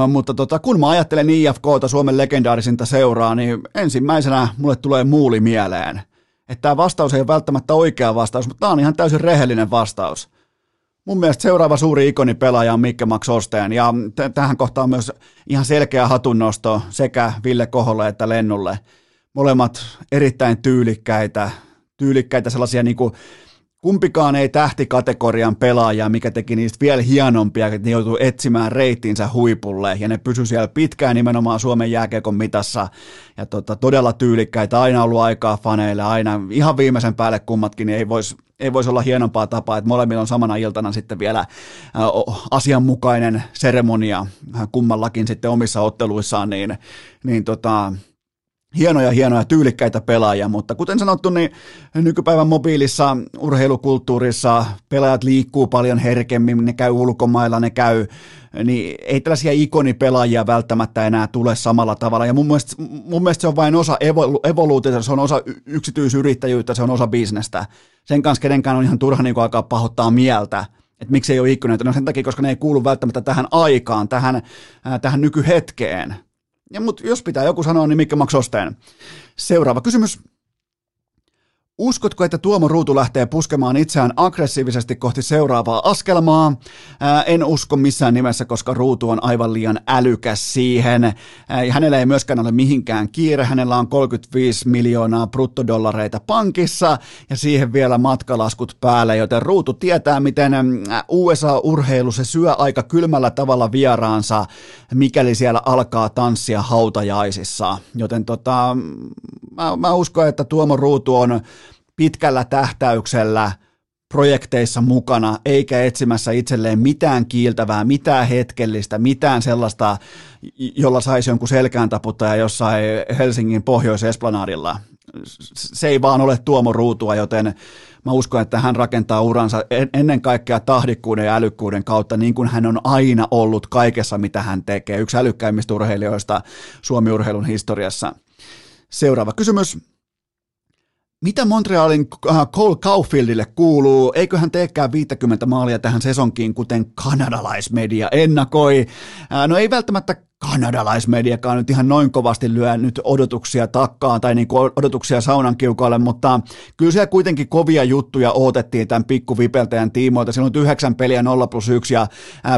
Mutta tota, kun mä ajattelen I F K:ta, Suomen legendaarisinta seuraa, niin ensimmäisenä mulle tulee Muuli mieleen. Että tämä vastaus ei ole välttämättä oikea vastaus, mutta tämä on ihan täysin rehellinen vastaus. Mun mielestä seuraava suuri ikonipelaaja on Mikko Makosteen, ja t- tähän kohtaan myös ihan selkeä hatunnosto sekä Ville Koholle että Lennulle. Molemmat erittäin tyylikkäitä, tyylikkäitä sellaisia niin kuin... Kumpikaan ei tähtikategorian pelaajaa, mikä teki niistä vielä hienompia, että ne joutuu etsimään reittinsä huipulle, ja ne pysyi siellä pitkään nimenomaan Suomen jääkiekon mitassa, ja tota, todella tyylikkäitä, aina ollut aikaa faneille, aina ihan viimeisen päälle kummatkin, niin ei voisi ei vois olla hienompaa tapaa, että molemmilla on samana iltana sitten vielä asianmukainen seremonia kummallakin sitten omissa otteluissaan, niin, niin tota... Hienoja, hienoja, tyylikkäitä pelaajia, mutta kuten sanottu, niin nykypäivän mobiilissa urheilukulttuurissa pelaajat liikkuu paljon herkemmin, ne käy ulkomailla, ne käy, niin ei tällaisia ikonipelaajia välttämättä enää tule samalla tavalla. Ja mun mielestä, mun mielestä se on vain osa evolu- evoluutiota, se on osa yksityisyrittäjyyttä, se on osa bisnestä. Sen kanssa kenenkään on ihan turha niin kuin alkaa pahoittaa mieltä, että miksi ei ole ikoneita. No sen takia, koska ne ei kuulu välttämättä tähän aikaan, tähän, äh, tähän nykyhetkeen. Ja mut jos pitää joku sanoa, niin Mikko Makosteen. Seuraava kysymys. Uskotko, että Tuomo Ruutu lähtee puskemaan itseään aggressiivisesti kohti seuraavaa askelmaa? Ää, en usko missään nimessä, koska Ruutu on aivan liian älykäs siihen. Ää, hänellä ei myöskään ole mihinkään kiire. Hänellä on kolmekymmentäviisi miljoonaa bruttodollareita pankissa ja siihen vielä matkalaskut päälle, joten Ruutu tietää, miten U S A-urheilu se syö aika kylmällä tavalla vieraansa, mikäli siellä alkaa tanssia hautajaisissa. Joten tota, mä, mä uskon, että Tuomo Ruutu on pitkällä tähtäyksellä projekteissa mukana, eikä etsimässä itselleen mitään kiiltävää, mitään hetkellistä, mitään sellaista, jolla saisi jonkun selkään taputtaja jossain Helsingin pohjoisesplanadilla. Se ei vaan ole Tuomo Ruutua, joten mä uskon, että hän rakentaa uransa ennen kaikkea tahdikkuuden ja älykkyyden kautta, niin kuin hän on aina ollut kaikessa, mitä hän tekee. Yksi älykkäimmistä urheilijoista Suomi-urheilun historiassa. Seuraava kysymys. Mitä Montrealin Cole Caulfieldille kuuluu? Eiköhän teekään viisikymmentä maalia tähän sesonkiin, kuten kanadalaismedia ennakoi. No ei välttämättä kanadalaismediakaan nyt ihan noin kovasti lyö nyt odotuksia takkaan tai niin kuin odotuksia saunan kiukalle, mutta kyllä siellä kuitenkin kovia juttuja odotettiin tämän pikkuvipeltäjän tiimoilta. Siellä on yhdeksän peliä nolla plus yksi ja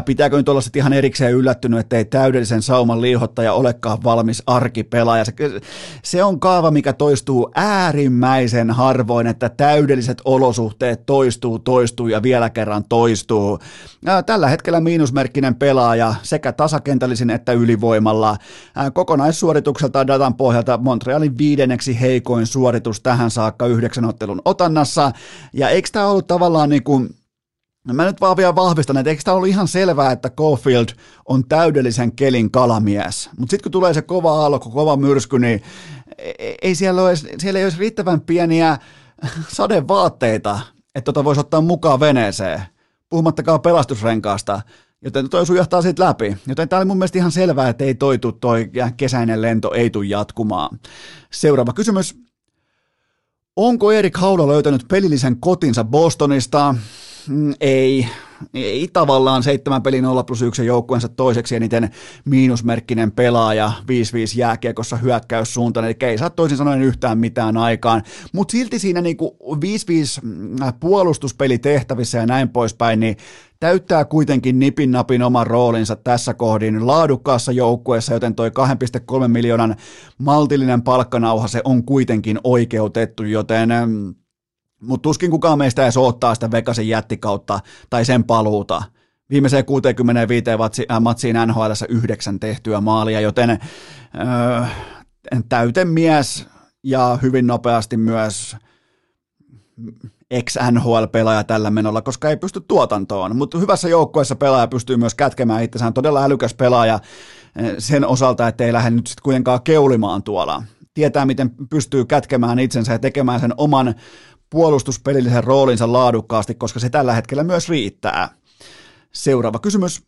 pitääkö nyt olla sitten ihan erikseen yllättynyt, ettei täydellisen sauman liihottaja olekaan valmis arkipelaaja. Se, se on kaava, mikä toistuu äärimmäisen harvoin, että täydelliset olosuhteet toistuu, toistuu ja vielä kerran toistuu. Tällä hetkellä miinusmerkkinen pelaaja sekä tasakentällisin että yli voimalla. Kokonaissuoritukselta datan pohjalta Montrealin viidenneksi heikoin suoritus tähän saakka yhdeksän ottelun otannassa, ja eikö tämä ollut tavallaan niin kuin, mä nyt vaan vielä vahvistan, että eikö tämä ollut ihan selvää, että Caulfield on täydellisen kelin kalamies, mutta sitten kun tulee se kova alku, kova myrsky, niin ei siellä, ole, siellä ei olisi riittävän pieniä sadevaatteita, että tota voisi ottaa mukaan veneeseen, puhumattakaan pelastusrenkaasta, joten toi sujahtaa siitä läpi. Joten tää oli mun mielestä ihan selvää, että ei toi tuu toi kesäinen lento, ei tuu jatkumaan. Seuraava kysymys. Onko Erik Haula löytänyt pelillisen kotinsa Bostonista? Mm, ei. Ei tavallaan seitsemän peli nolla plus yksi joukkueensa toiseksi eniten miinusmerkkinen pelaaja, viisi viisi jääkiekossa hyökkäyssuuntaan, eli ei saa toisin sanoen yhtään mitään aikaan, mutta silti siinä niinku viisi viisi puolustuspelitehtävissä ja näin poispäin, niin täyttää kuitenkin nipin napin oman roolinsa tässä kohdin laadukkaassa joukkueessa, joten toi kaksi pilkku kolme miljoonan maltillinen palkkanauha, se on kuitenkin oikeutettu, joten... Mutta tuskin kukaan meistä edes odottaa sitä Vegasin jättikautta tai sen paluuta. Viimeiseen kuuteenkymmeneenviiteen matsiin N H L:ssä yhdeksän tehtyä maalia, joten öö, täyten mies ja hyvin nopeasti myös ex-N H L-pelaaja tällä menolla, koska ei pysty tuotantoon. Mutta hyvässä joukkueessa pelaaja pystyy myös kätkemään itsensä. On todella älykäs pelaaja sen osalta, ettei lähde nyt sitten kuitenkaan keulimaan tuolla. Tietää, miten pystyy kätkemään itsensä ja tekemään sen oman puolustuspelillisen roolinsa laadukkaasti, koska se tällä hetkellä myös riittää. Seuraava kysymys.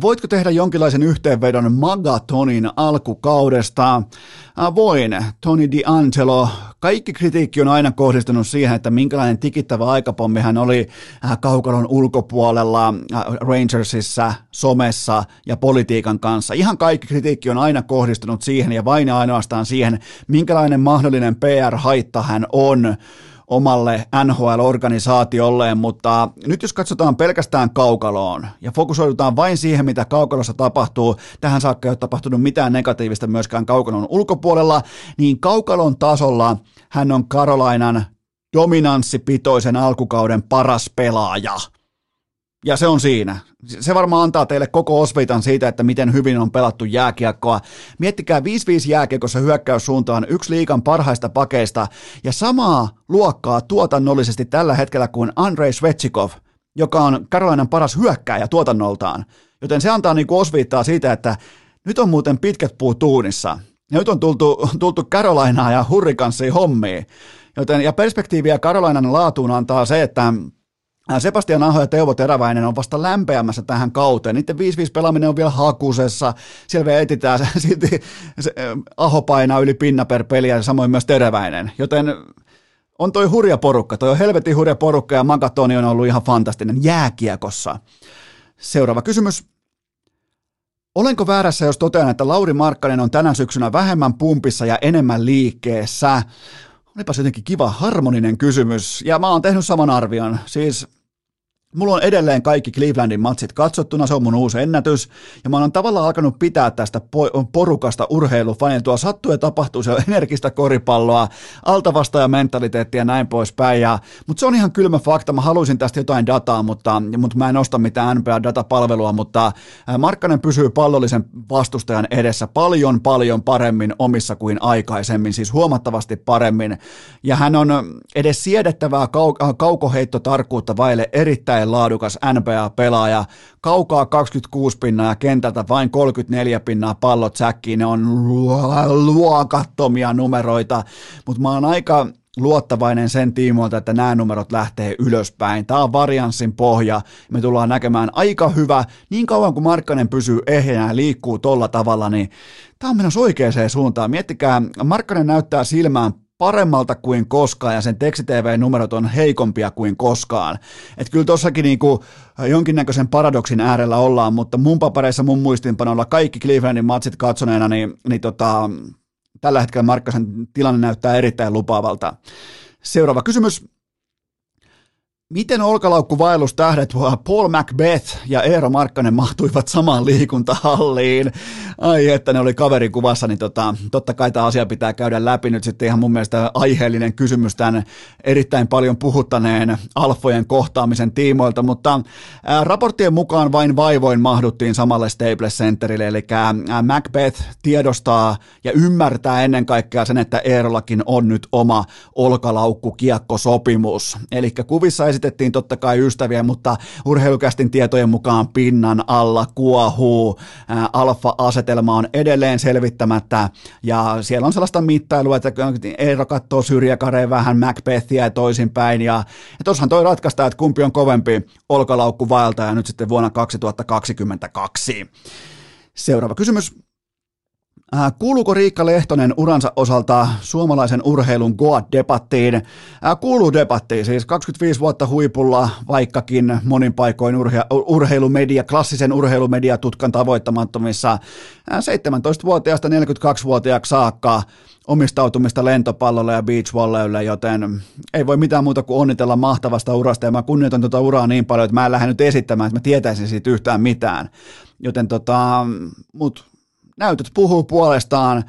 Voitko tehdä jonkinlaisen yhteenvedon Magatonin alkukaudesta? Voin, Tony D'Angelo. Kaikki kritiikki on aina kohdistunut siihen, että minkälainen tikittävä aikapommi hän oli kaukalon ulkopuolella, Rangersissa, somessa ja politiikan kanssa. Ihan kaikki kritiikki on aina kohdistunut siihen ja vain ainoastaan siihen, minkälainen mahdollinen P R-haitta hän on omalle N H L-organisaatiolleen, mutta nyt jos katsotaan pelkästään kaukaloon ja fokusoidutaan vain siihen, mitä kaukalossa tapahtuu, tähän saakka ei ole tapahtunut mitään negatiivista myöskään kaukalon ulkopuolella, niin kaukalon tasolla hän on Carolinan dominanssipitoisen alkukauden paras pelaaja. Ja se on siinä. Se varmaan antaa teille koko osviitan siitä, että miten hyvin on pelattu jääkiekkoa. Miettikää viisi viisi jääkiekossa hyökkäyssuuntaan yksi liigan parhaista pakeista ja samaa luokkaa tuotannollisesti tällä hetkellä kuin Andrei Svechnikov, joka on Carolinan paras hyökkääjä tuotannoltaan. Joten se antaa niinku osviittaa siitä, että nyt on muuten pitkät puut uunissa. Ja nyt on tultu, tultu Carolinaa ja Hurricanesiin hommiin. Joten, ja perspektiiviä Carolinan laatuun antaa se, että Sebastian Aho ja Teuvo Teräväinen on vasta lämpeämässä tähän kauteen. Niiden viisi viisi pelaaminen on vielä hakusessa. Siellä vielä etsitään silti Aho painaa yli pinna per peli ja samoin myös Teräväinen. Joten on toi hurja porukka. Toi on helvetin hurja porukka ja Makatoni on ollut ihan fantastinen jääkiekossa. Seuraava kysymys. Olenko väärässä, jos totean, että Lauri Markkanen on tänä syksynä vähemmän pumpissa ja enemmän liikkeessä? Olipas jotenkin kiva harmoninen kysymys, ja mä oon tehnyt saman arvion, siis mulla on edelleen kaikki Clevelandin matsit katsottuna, se on mun uusi ennätys, ja mä oon tavallaan alkanut pitää tästä porukasta urheilufaniltua, sattuu ja tapahtuu siellä energistä koripalloa, altavastaaja-mentaliteettia ja näin poispäin, ja, mutta se on ihan kylmä fakta, mä haluaisin tästä jotain dataa, mutta, mutta mä en osta mitään N B A-datapalvelua, mutta Markkanen pysyy pallollisen vastustajan edessä paljon paljon paremmin omissa kuin aikaisemmin, siis huomattavasti paremmin, ja hän on edes siedettävää kau- kaukoheittotarkkuutta vaille erittäin laadukas N B A-pelaaja, kaukaa kaksikymmentäkuusi pinnaa ja kentältä vain kolmekymmentäneljä pinnaa pallot säkkiin, ne on luokattomia numeroita, mutta mä oon aika luottavainen sen tiimoilta, että nämä numerot lähtee ylöspäin. Tämä on varianssin pohja, me tullaan näkemään aika hyvä, niin kauan kuin Markkanen pysyy ehjänä ja liikkuu tolla tavalla, niin tämä on menossa oikeaan suuntaan. Miettikää, Markkanen näyttää silmään paremmalta kuin koskaan ja sen tekstitv-numerot on heikompia kuin koskaan. Että kyllä tossakin niinku jonkinnäköisen paradoksin äärellä ollaan, mutta mun papereissa, mun muistiinpanoilla kaikki Clevelandin matsit katsoneena, niin, niin tota, tällä hetkellä Markkasen tilanne näyttää erittäin lupaavalta. Seuraava kysymys. Miten olkalaukkuvaellustähdet Paul Macbeth ja Eero Markkanen mahtuivat samaan liikuntahalliin? Ai että ne oli kaverin kuvassa, niin tota, totta kai tämä asia pitää käydä läpi nyt sitten ihan mun mielestä aiheellinen kysymys tämän erittäin paljon puhuttaneen alfojen kohtaamisen tiimoilta, mutta ää, raporttien mukaan vain vaivoin mahduttiin samalle Staples Centerille, eli ää, Macbeth tiedostaa ja ymmärtää ennen kaikkea sen, että Eerollakin on nyt oma olkalaukkukiekkosopimus, eli kuvissa esitettiin totta kai ystäviä, mutta urheilukästin tietojen mukaan pinnan alla kuohuu. Alfa-asetelma on edelleen selvittämättä ja siellä on sellaista mittailua, että Eero katsoo syrjäkareen vähän Macbethia ja toisinpäin. Ja, ja tuossahan toi ratkaistaan, että kumpi on kovempi olkalaukkuvaeltaja nyt sitten vuonna kaksituhattakaksikymmentäkaksi. Seuraava kysymys. Kuuluuko Riikka Lehtonen uransa osalta suomalaisen urheilun Goat-debattiin? Kuuluu debattiin, siis kaksikymmentäviisi vuotta huipulla, vaikkakin monin paikoin urhe- urheilumedia, klassisen urheilumediatutkan tavoittamattomissa. seitsemäntoistavuotiaasta neljäkymmentäkaksivuotiaaksi saakka omistautumista lentopallolle ja beachvolleylle, joten ei voi mitään muuta kuin onnitella mahtavasta urasta. Ja mä kunnioitan tuota uraa niin paljon, että mä en lähde nyt esittämään, että mä tietäisin siitä yhtään mitään. Joten tota, mut... näytöt puhuu puolestaan,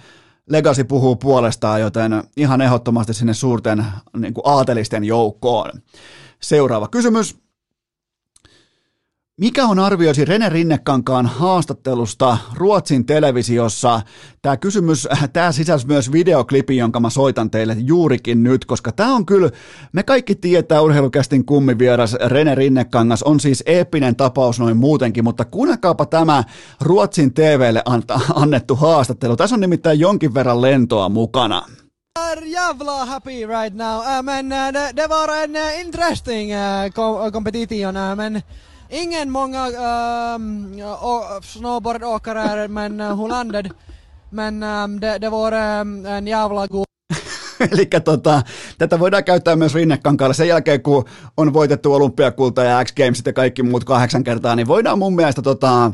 legacy puhuu puolestaan, joten ihan ehdottomasti sinne suurten niin kuin aatelisten joukkoon. Seuraava kysymys. Mikä on arvioisi Rene Rinnekankaan haastattelusta Ruotsin televisiossa? Tämä kysymys, tämä sisälsi myös videoklipin, jonka mä soitan teille juurikin nyt, koska tämä on kyllä, me kaikki tietää urheilukästin kummivieras Rene Rinnekangas, on siis eeppinen tapaus noin muutenkin, mutta kuunnelkaapa tämä Ruotsin T V:lle annettu haastattelu. Tässä on nimittäin jonkin verran lentoa mukana. Are jävla happy right now, uh, men uh, det de var en uh, interesting uh, competition, uh, men ingen många um, snowboardåkare är, men hon landade. Men um, det, det var um, en jävla god... Eli tota, tätä voidaan käyttää myös Rinnekankaalle. Sen jälkeen, kun on voitettu olympiakulta ja X-Gamesit ja kaikki muut kahdeksan kertaa, niin voidaan mun mielestä... Tota,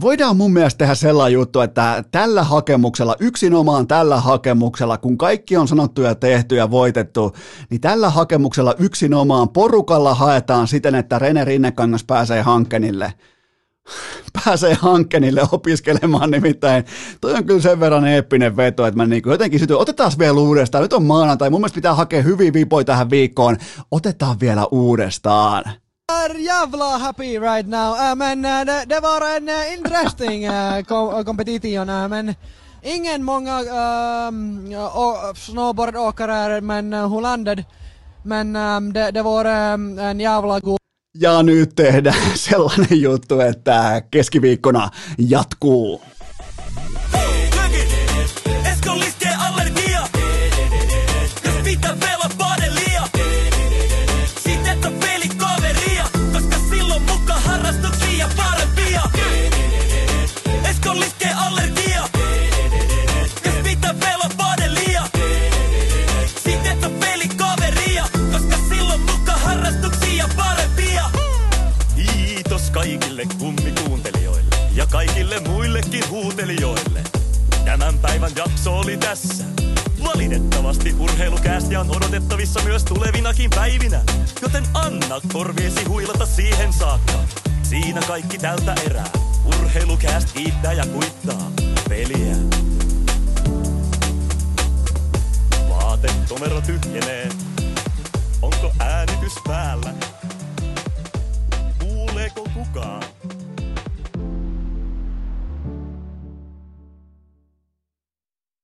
Voidaan mun mielestä tehdä sellainen juttu, että tällä hakemuksella, yksinomaan tällä hakemuksella, kun kaikki on sanottu ja tehty ja voitettu, niin tällä hakemuksella yksinomaan porukalla haetaan siten, että Rene Rinnekangas pääsee Hankkenille. Pääsee Hankkenille opiskelemaan nimittäin. Toi on kyllä sen verran eeppinen veto, että mä niin jotenkin sytyn. Otetaan vielä uudestaan. Nyt on maanantai. Mun mielestä pitää hakea hyviä vipoja tähän viikkoon. Otetaan vielä uudestaan. Are jävla happy right now, uh, men uh, det de var en uh, interesting uh, kom- competition, uh, men ingen många um, uh, snowboardåkare, men uh, hon landade, men um, det de var um, en jävla god... Ja nyt tehdään sellainen juttu, että keskiviikkona jatkuu. Kaikille kummikuuntelijoille ja kaikille muillekin huutelijoille. Tämän päivän jakso oli tässä. Valitettavasti urheilukäästiä on odotettavissa myös tulevinakin päivinä, joten anna korviesi huilata siihen saakka. Siinä kaikki tältä erää. Urheilukääst kiittää ja kuittaa peliä. Vaatetomero tyhjenee.